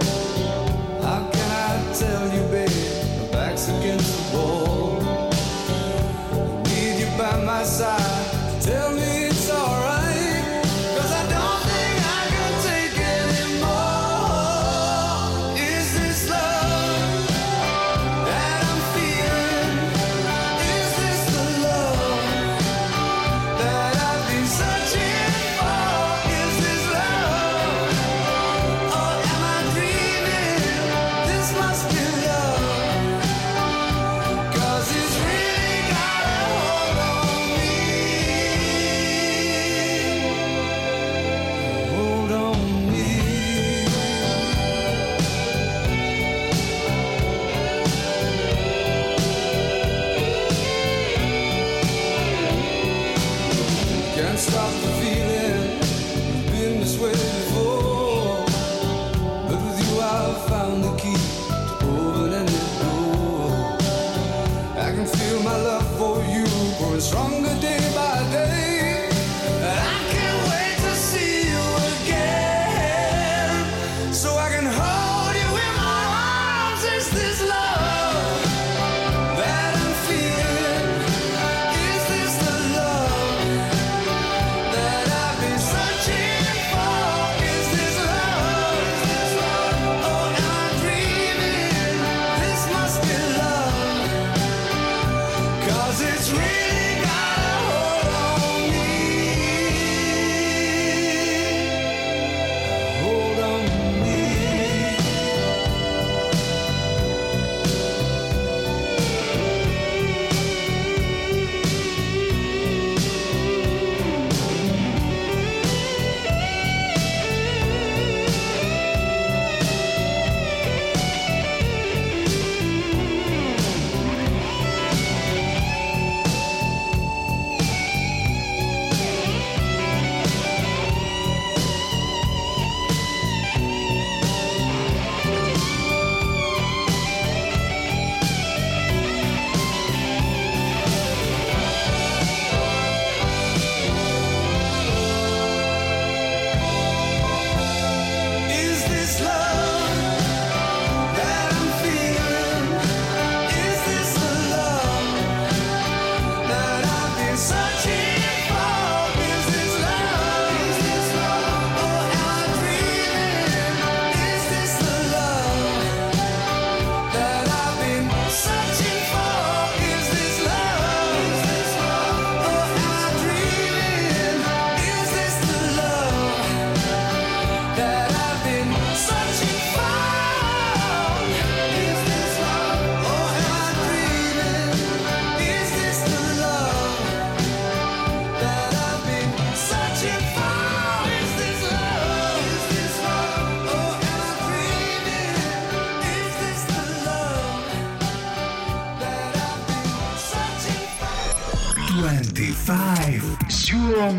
How can I tell you, babe? My back's against the wall. I need you by my side. Tell me.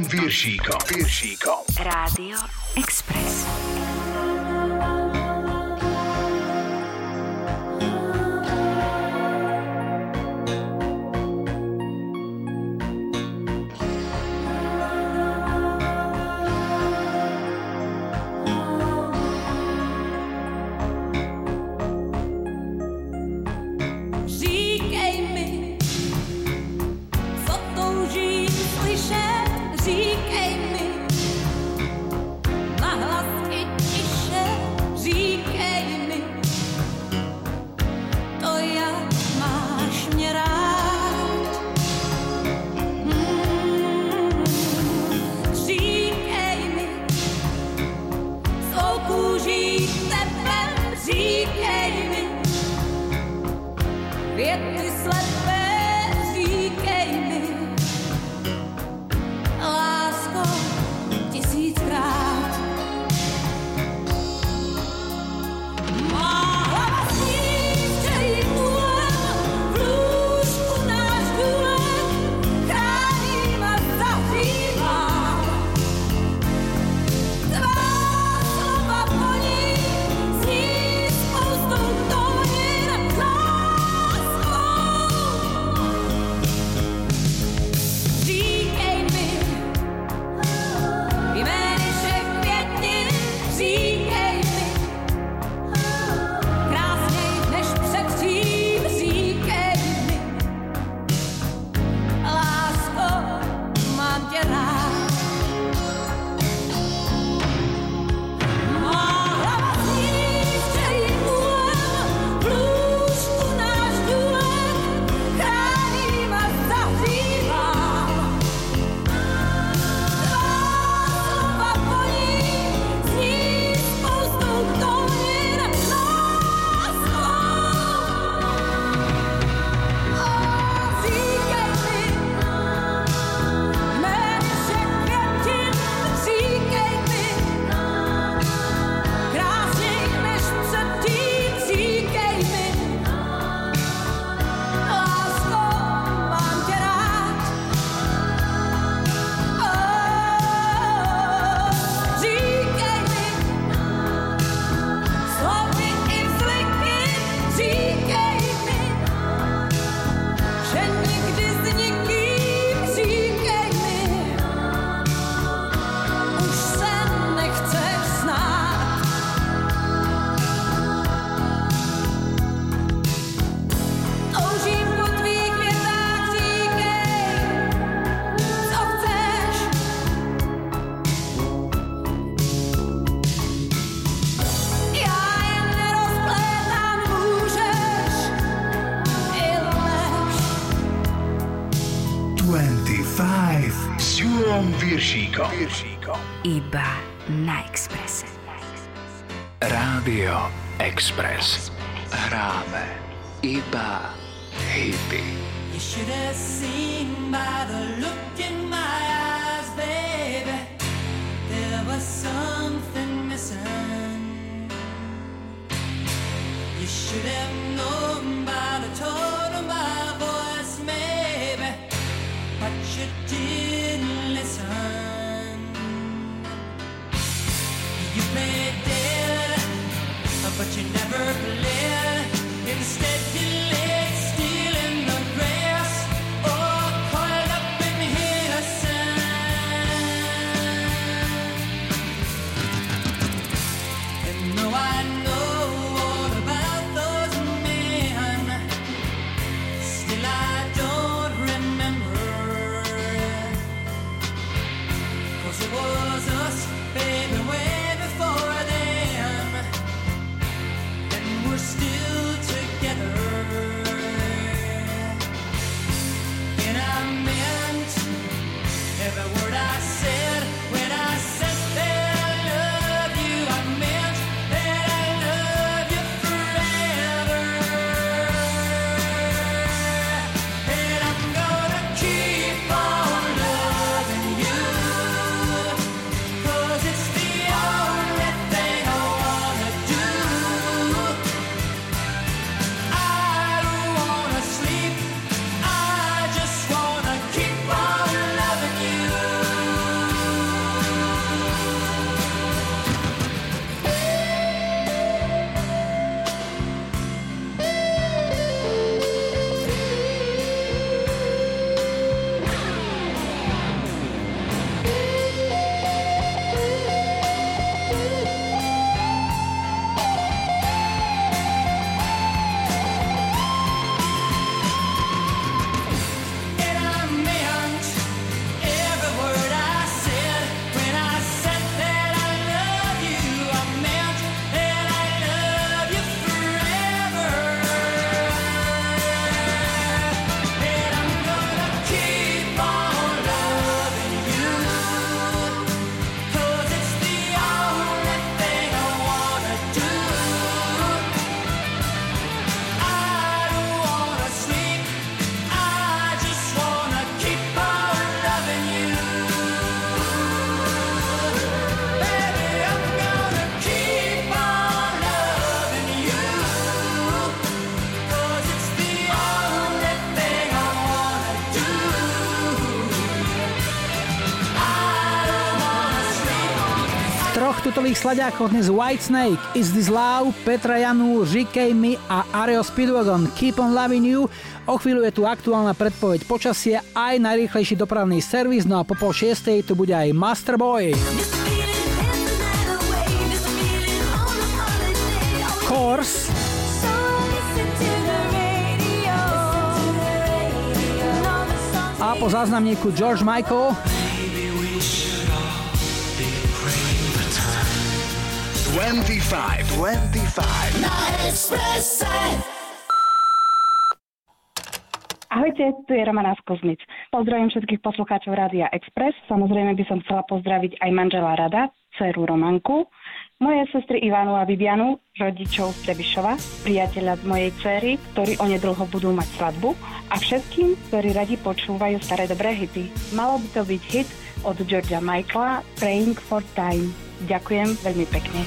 Piršíkom. Rádio Express. U95 s Júlom Piršíkom. Iba na Expresse. Rádio Express. Hráme iba hity. You should have seen by the look in my eyes, baby. There was something missing. You should have known by the tone of my voice, maybe. But you didn't listen. You played dead, but you never played. Instead you lay still in the grass, or coiled up in innocence. And though I know all about those men, still I don't remember. Cause it was us, baby, way before them, and we're still every word I said when I said that I love you, I meant that I love you forever. And I'm gonna keep on loving you, cause it's the only thing I wanna do. I don't wanna sleep, I just wanna keep on. Tutolých slaďákov dnes White Snake, Is This Love, Petra Janu, Říkej mi a Ario Speedwagon, Keep on Loving You. O chvíľu je tu aktuálna predpoveď počasia aj najrýchlejší dopravný servis, no a po 5:30 tu bude aj Master Boy. Course. A po záznamníku George Michael. Twenty-five. Na Expresse. Ahojte, tu je Romana z Kozmic. Pozdravím všetkých poslucháčov Rádia Express. Samozrejme by som chcela pozdraviť aj manžela Rada, dceru Romanku, moje sestry Ivanu a Vivianu, rodičov z Trebišova, priateľa z mojej dcery, ktorí onedlho budú mať svadbu, a všetkým, ktorí radi počúvajú staré dobré hity. Malo by to byť hit od Georgea Michaela, Praying for Time. Ďakujem veľmi pekne.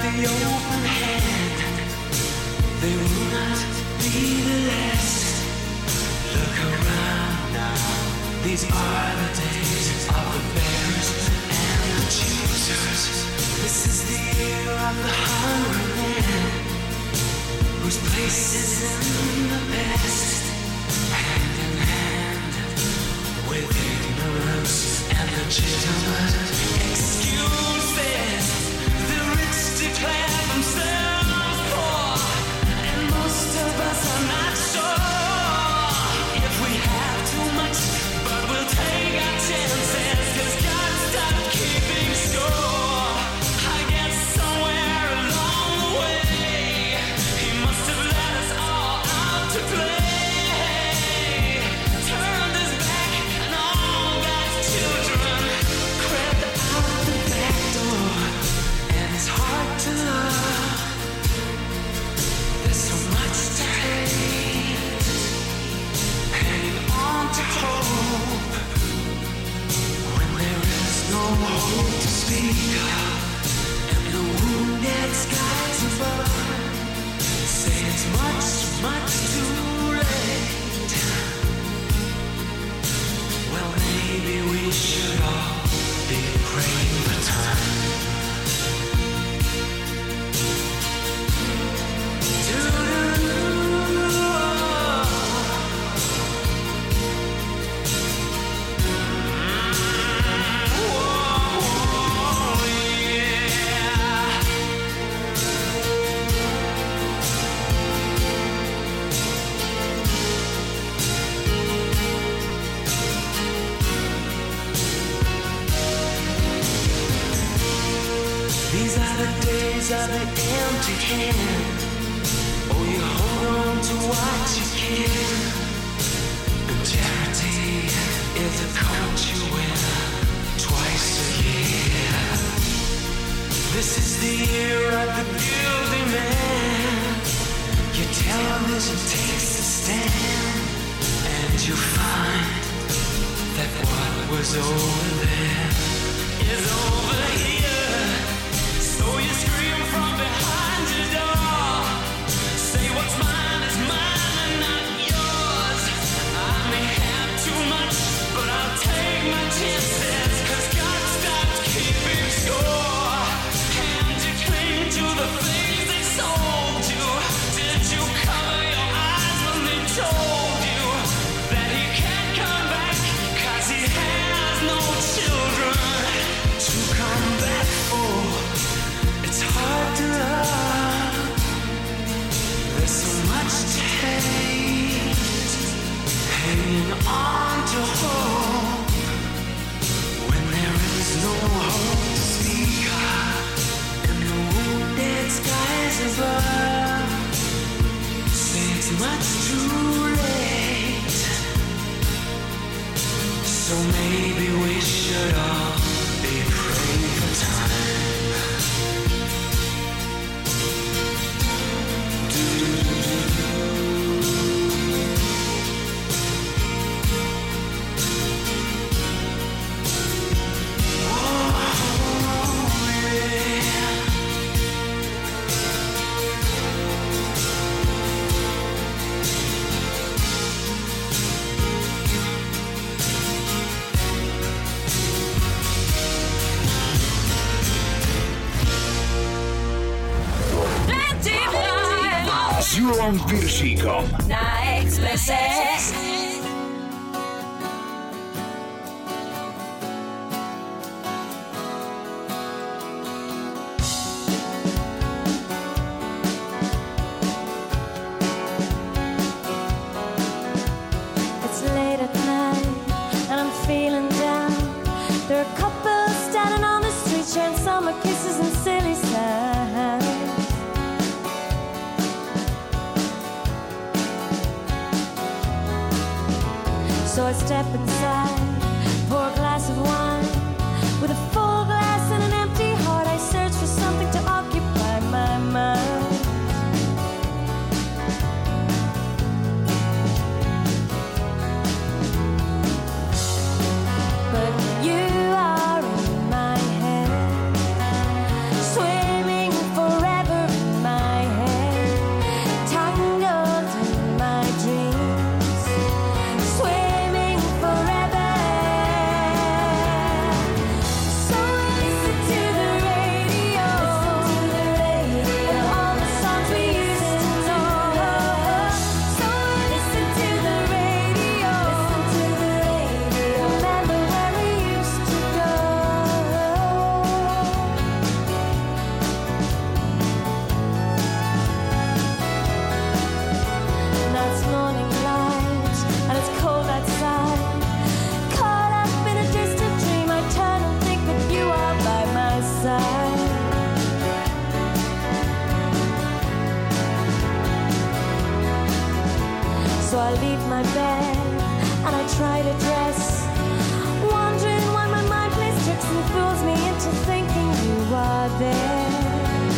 The open hand, they will not be the last. Look around now, these are the days of the bearers and the choosers. This is the year of the hungry man, whose place is in the past. Hand in hand with ignorance and legitimate excuses, declare themselves poor, and most of us are not. these are the empty hands. Oh, you hold on to what you can. And charity is a coat you wear twice a year. This is the year of the guilty man. Your television takes a stand, and you find that what was over there is over here. So you scream from behind your door, say what's mine is mine and not yours. I may have too much, but I'll take my chances, 'cause God stopped keeping score. And you cling to the things they sold you. Did you cover your eyes when they told you that he can't come back, 'cause he has no children to come back for? It's hard to love, there's so much to hate, hanging on to hope, when there is no hope to speak of, and the wounded skies above, say it's much too late, so maybe we should all be praying for time. Júlom Piršíkom na Expresse. Step inside, pour a glass of wine. With a full glass and an empty heart, I search for something to occupy my mind. But you are in my head, swimming forever in my head, tangled in my dreams. Try to dress, wondering why my mind plays tricks and fools me into thinking you are there. No,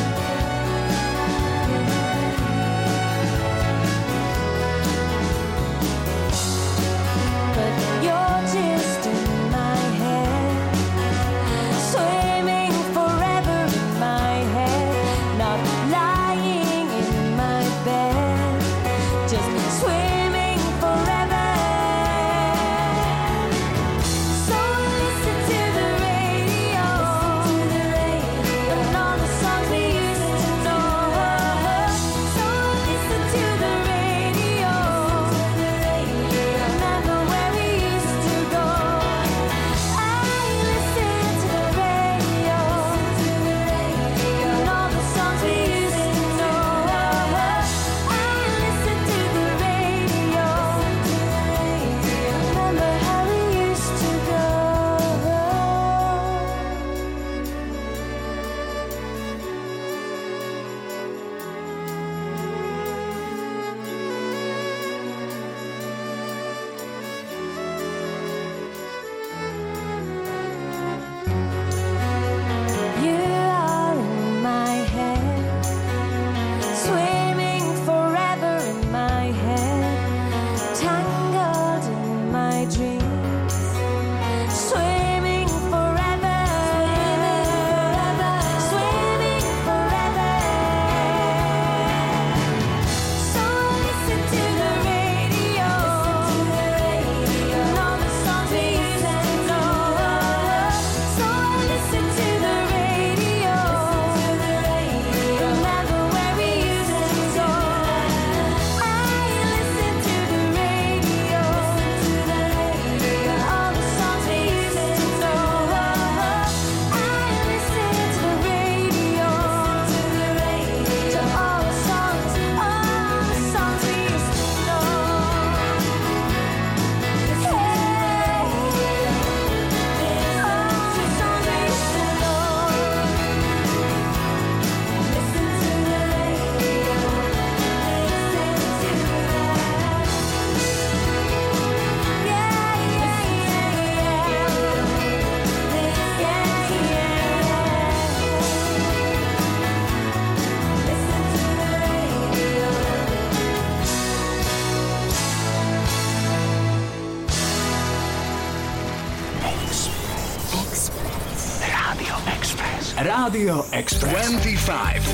Rádio Express 25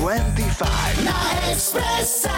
na Expresse.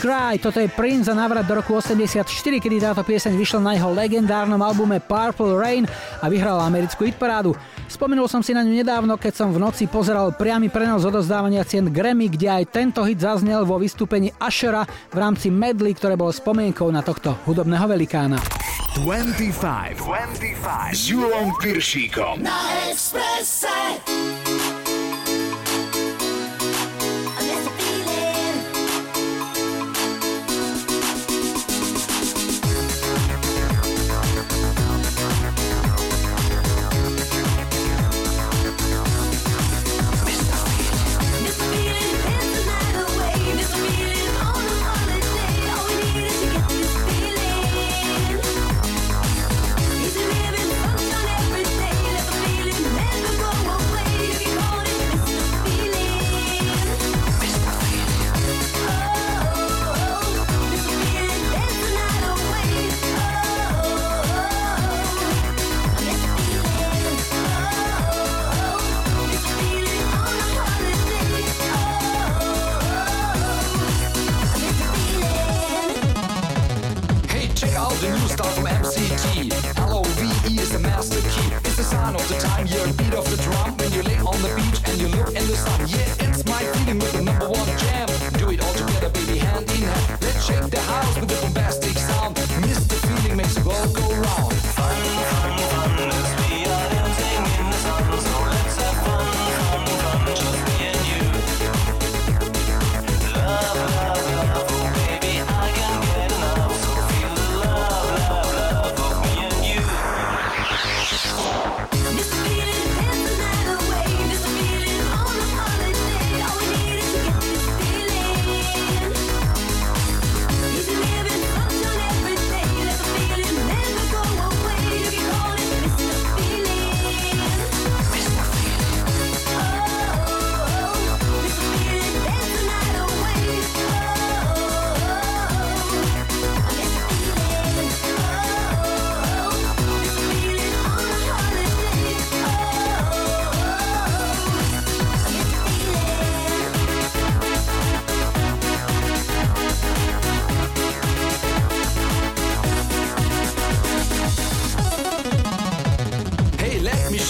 Cry. Toto je Prince a návrat do roku 84, kedy táto pieseň vyšla na jeho legendárnom albume Purple Rain a vyhrala americkú hitparádu. Spomenul som si na ňu nedávno, keď som v noci pozeral priamy prenos odozdávania cien Grammy, kde aj tento hit zaznel vo vystúpení Ushera v rámci medley, ktoré bolo spomienkou na tohto hudobného velikána. 25 s Júlom Piršíkom na Expresse.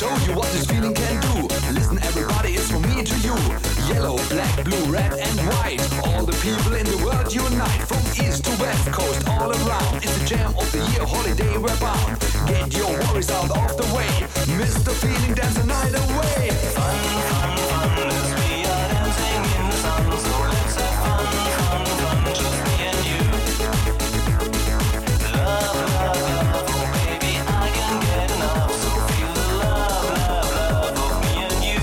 show you what this feeling can do. Listen everybody, it's from me to you. Yellow, black, blue, red and white. All the people in the world unite. From east to west coast, all around. It's the jam of the year, holiday we're bound. Get your worries out of the way. Miss the feeling, dance the night away. Fun, fun, fun, as we are dancing in the sun. So let's have fun, fun, fun, just me and you. Love, love, love, oh baby, I can get enough. So feel the love, love, love of me and you.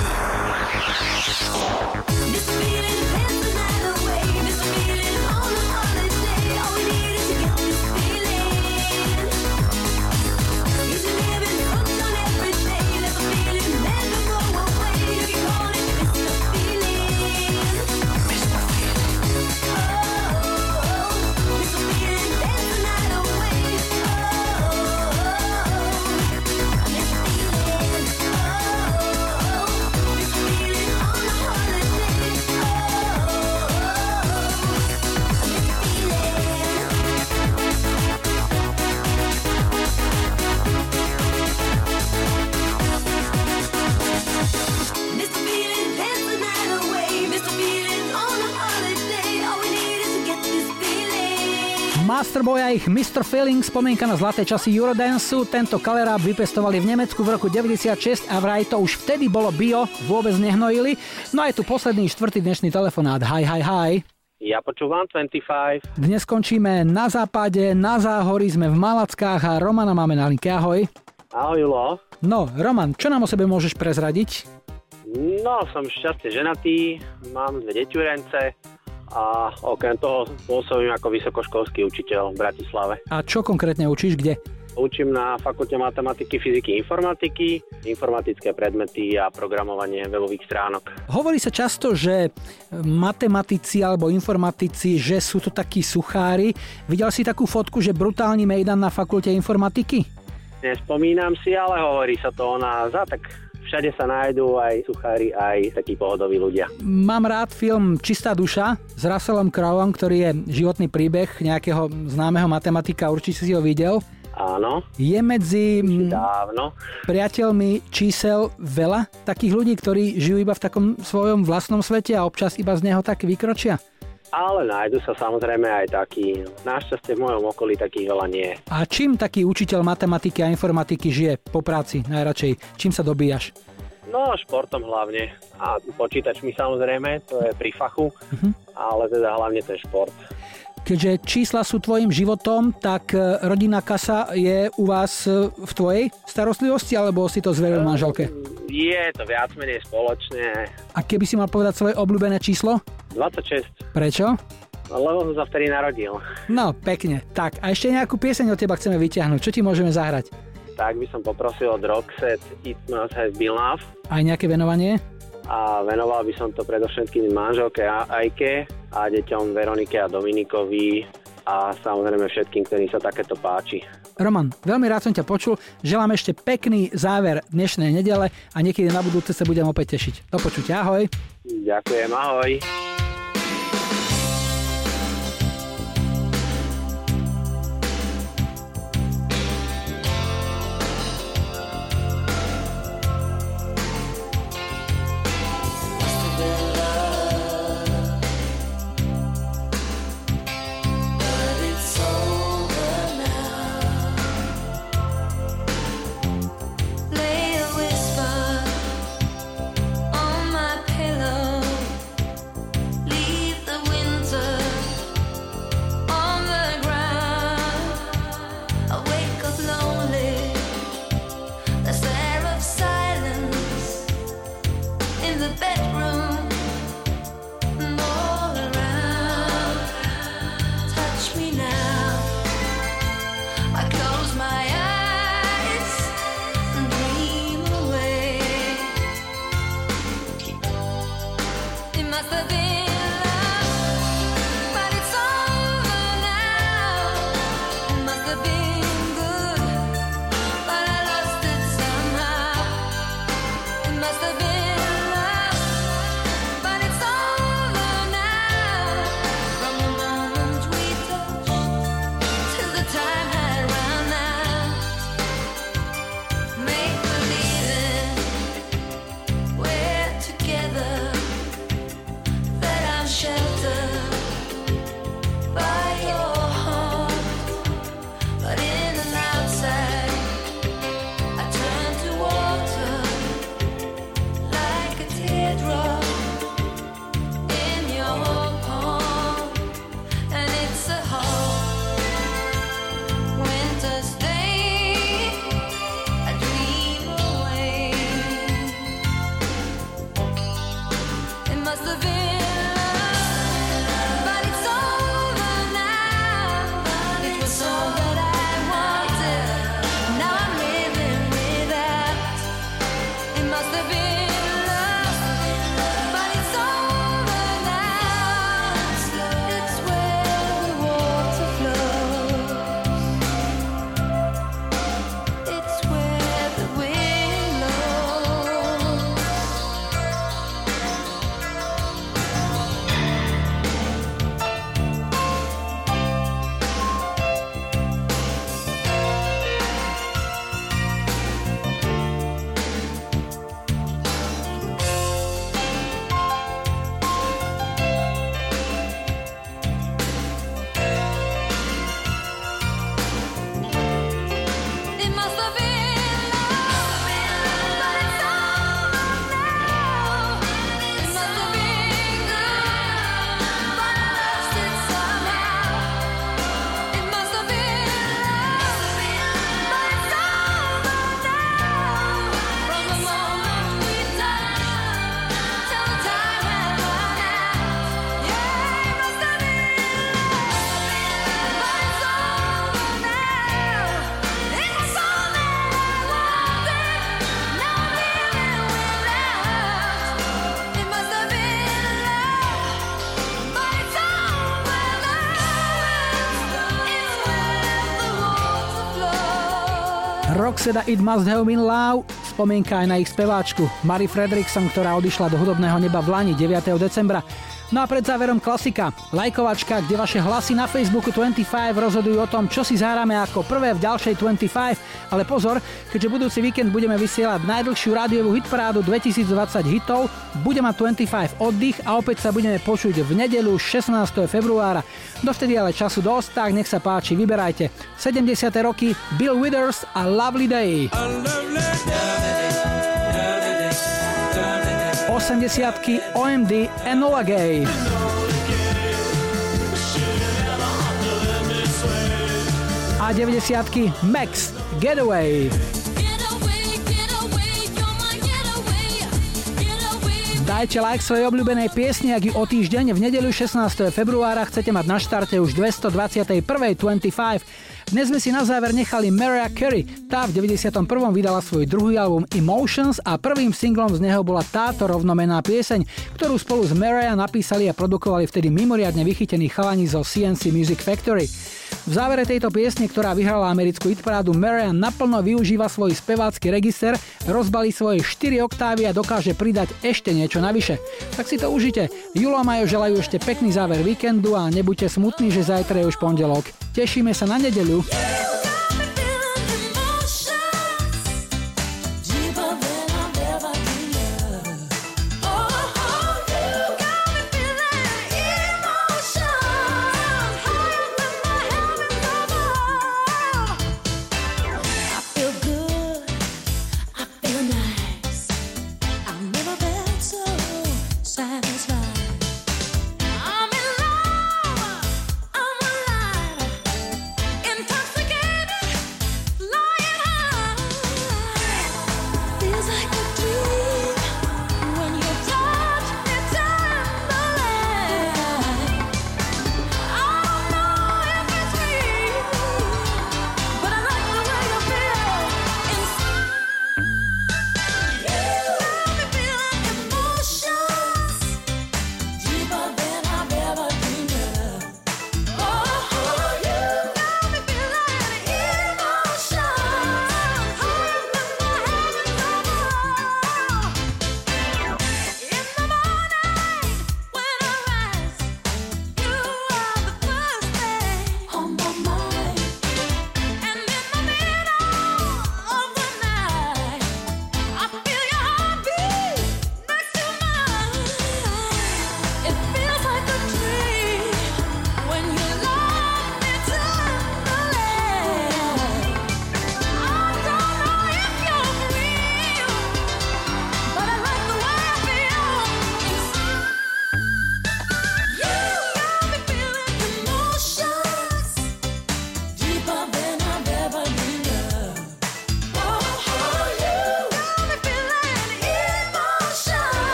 This feeling, dance the night away. This feeling on a holiday. All we need is to get this feeling. It's a living hooked on everything. Never feeling, never go away. You can call it Mr. Feeling. Mr. Feeling. Oh, Mr. Feeling, dance the night away. Oh, Mr. Feeling. Oh, Mr. Feeling on a holiday. Oh, Mr. Feeling. Mr. Feeling, dance the night away. Mr. Feeling on a holiday. All we need is to get this feeling. Masterboy a ich Mr. Feeling, spomienka na zlaté časy Eurodanceu. Tento cover-up vypestovali v Nemecku v roku 96 a vraj to už vtedy bolo bio, vôbec nehnojili. No a je tu posledný, štvrtý dnešný telefonát. Hi, hi, hi. Ja počúvam 25. Dnes končíme na západe, na záhorí, sme v Malackách a Romana máme na linke. Ahoj. Ahoj, Julo. No, Roman, čo nám o sebe môžeš prezradiť? No, som šťastne ženatý, mám dve deťurence a okrem toho pôsobím ako vysokoškolský učiteľ v Bratislave. A čo konkrétne učíš, kde? Učím na Fakulte matematiky, fyziky, informatiky, informatické predmety a programovanie webových stránok. Hovorí sa často, že matematici alebo informatici, že sú to takí suchári. Videl si takú fotku, že brutálny mejdan na Fakulte informatiky? Nespomínam si, ale hovorí sa to o nás a tak všade sa nájdú aj suchári, aj takí pohodoví ľudia. Mám rád film Čistá duša s Russellom Crowom, ktorý je životný príbeh nejakého známeho matematika, určite si ho videl. Áno. Je medzi dávno priateľmi čísel veľa takých ľudí, ktorí žijú iba v takom svojom vlastnom svete a občas iba z neho tak vykročia? Ale nájdu sa samozrejme aj takí. Našťastie v mojom okolí takých veľa nie. A čím taký učiteľ matematiky a informatiky žije po práci najradšej? Čím sa dobíjaš? No, športom hlavne. A počítačmi samozrejme, to je pri fachu, ale teda hlavne ten šport. Keďže čísla sú tvojim životom, tak rodinná kasa je u vás v tvojej starostlivosti, alebo si to zveril manželke? Je to viac menej spoločne. A keby si mal povedať svoje obľúbené číslo? 26. Prečo? Lebo som sa vtedy narodil. No, pekne. Tak, a ešte nejakú pieseň od teba chceme vyťahnuť. Čo ti môžeme zahrať? Tak by som poprosil od Roxette It Must Have Been Love. Aj nejaké venovanie? A venoval by som to predovšetkým manželke Ajke a deťom Veronike a Dominikovi a samozrejme všetkým, ktorým sa takéto páči. Roman, veľmi rád som ťa počul. Želám ešte pekný záver dnešnej nedele a niekedy na budúce sa budem opäť tešiť. Do počutia, ahoj. Ďakujem, ahoj. Roxette It Must Have Been Love, spomienka aj na ich speváčku Mary Fredrickson, ktorá odišla do hudobného neba v lani 9. decembra. No a pred záverom klasika, lajkovačka, kde vaše hlasy na Facebooku 25 rozhodujú o tom, čo si zahráme ako prvé v ďalšej 25, ale pozor, keďže budúci víkend budeme vysielať najdlhšiu rádiovú hitparádu 2020 hitov, bude mať 25 oddych a opäť sa budeme počuť v nedeľu 16. februára. Dovtedy ale času dosť, tak nech sa páči, vyberajte 70. roky, Bill Withers a Lovely Day. 80-ky OMD Enola Gay. 90-ky Max Getaway. Dajte like svojej obľúbenej piesni, ak ju o týždeň v nedeľu 16. februára chcete mať na štarte už 221.25. Dnes sme si na záver nechali Mariah Carey. Tá v 91. vydala svoj druhý album Emotions a prvým singlom z neho bola táto rovnomenná pieseň, ktorú spolu s Mariah napísali a produkovali vtedy mimoriadne vychytení chalani zo CNC Music Factory. V závere tejto piesne, ktorá vyhrala americkú hitparádu, Mariah naplno využíva svoj spevácky register, rozbalí svoje 4 oktávy a dokáže pridať ešte niečo navyše. Tak si to užite. Julo a Majo želajú ešte pekný záver víkendu a nebuďte smutní, že zajtra je už pondelok. Tešíme sa na nedeľu.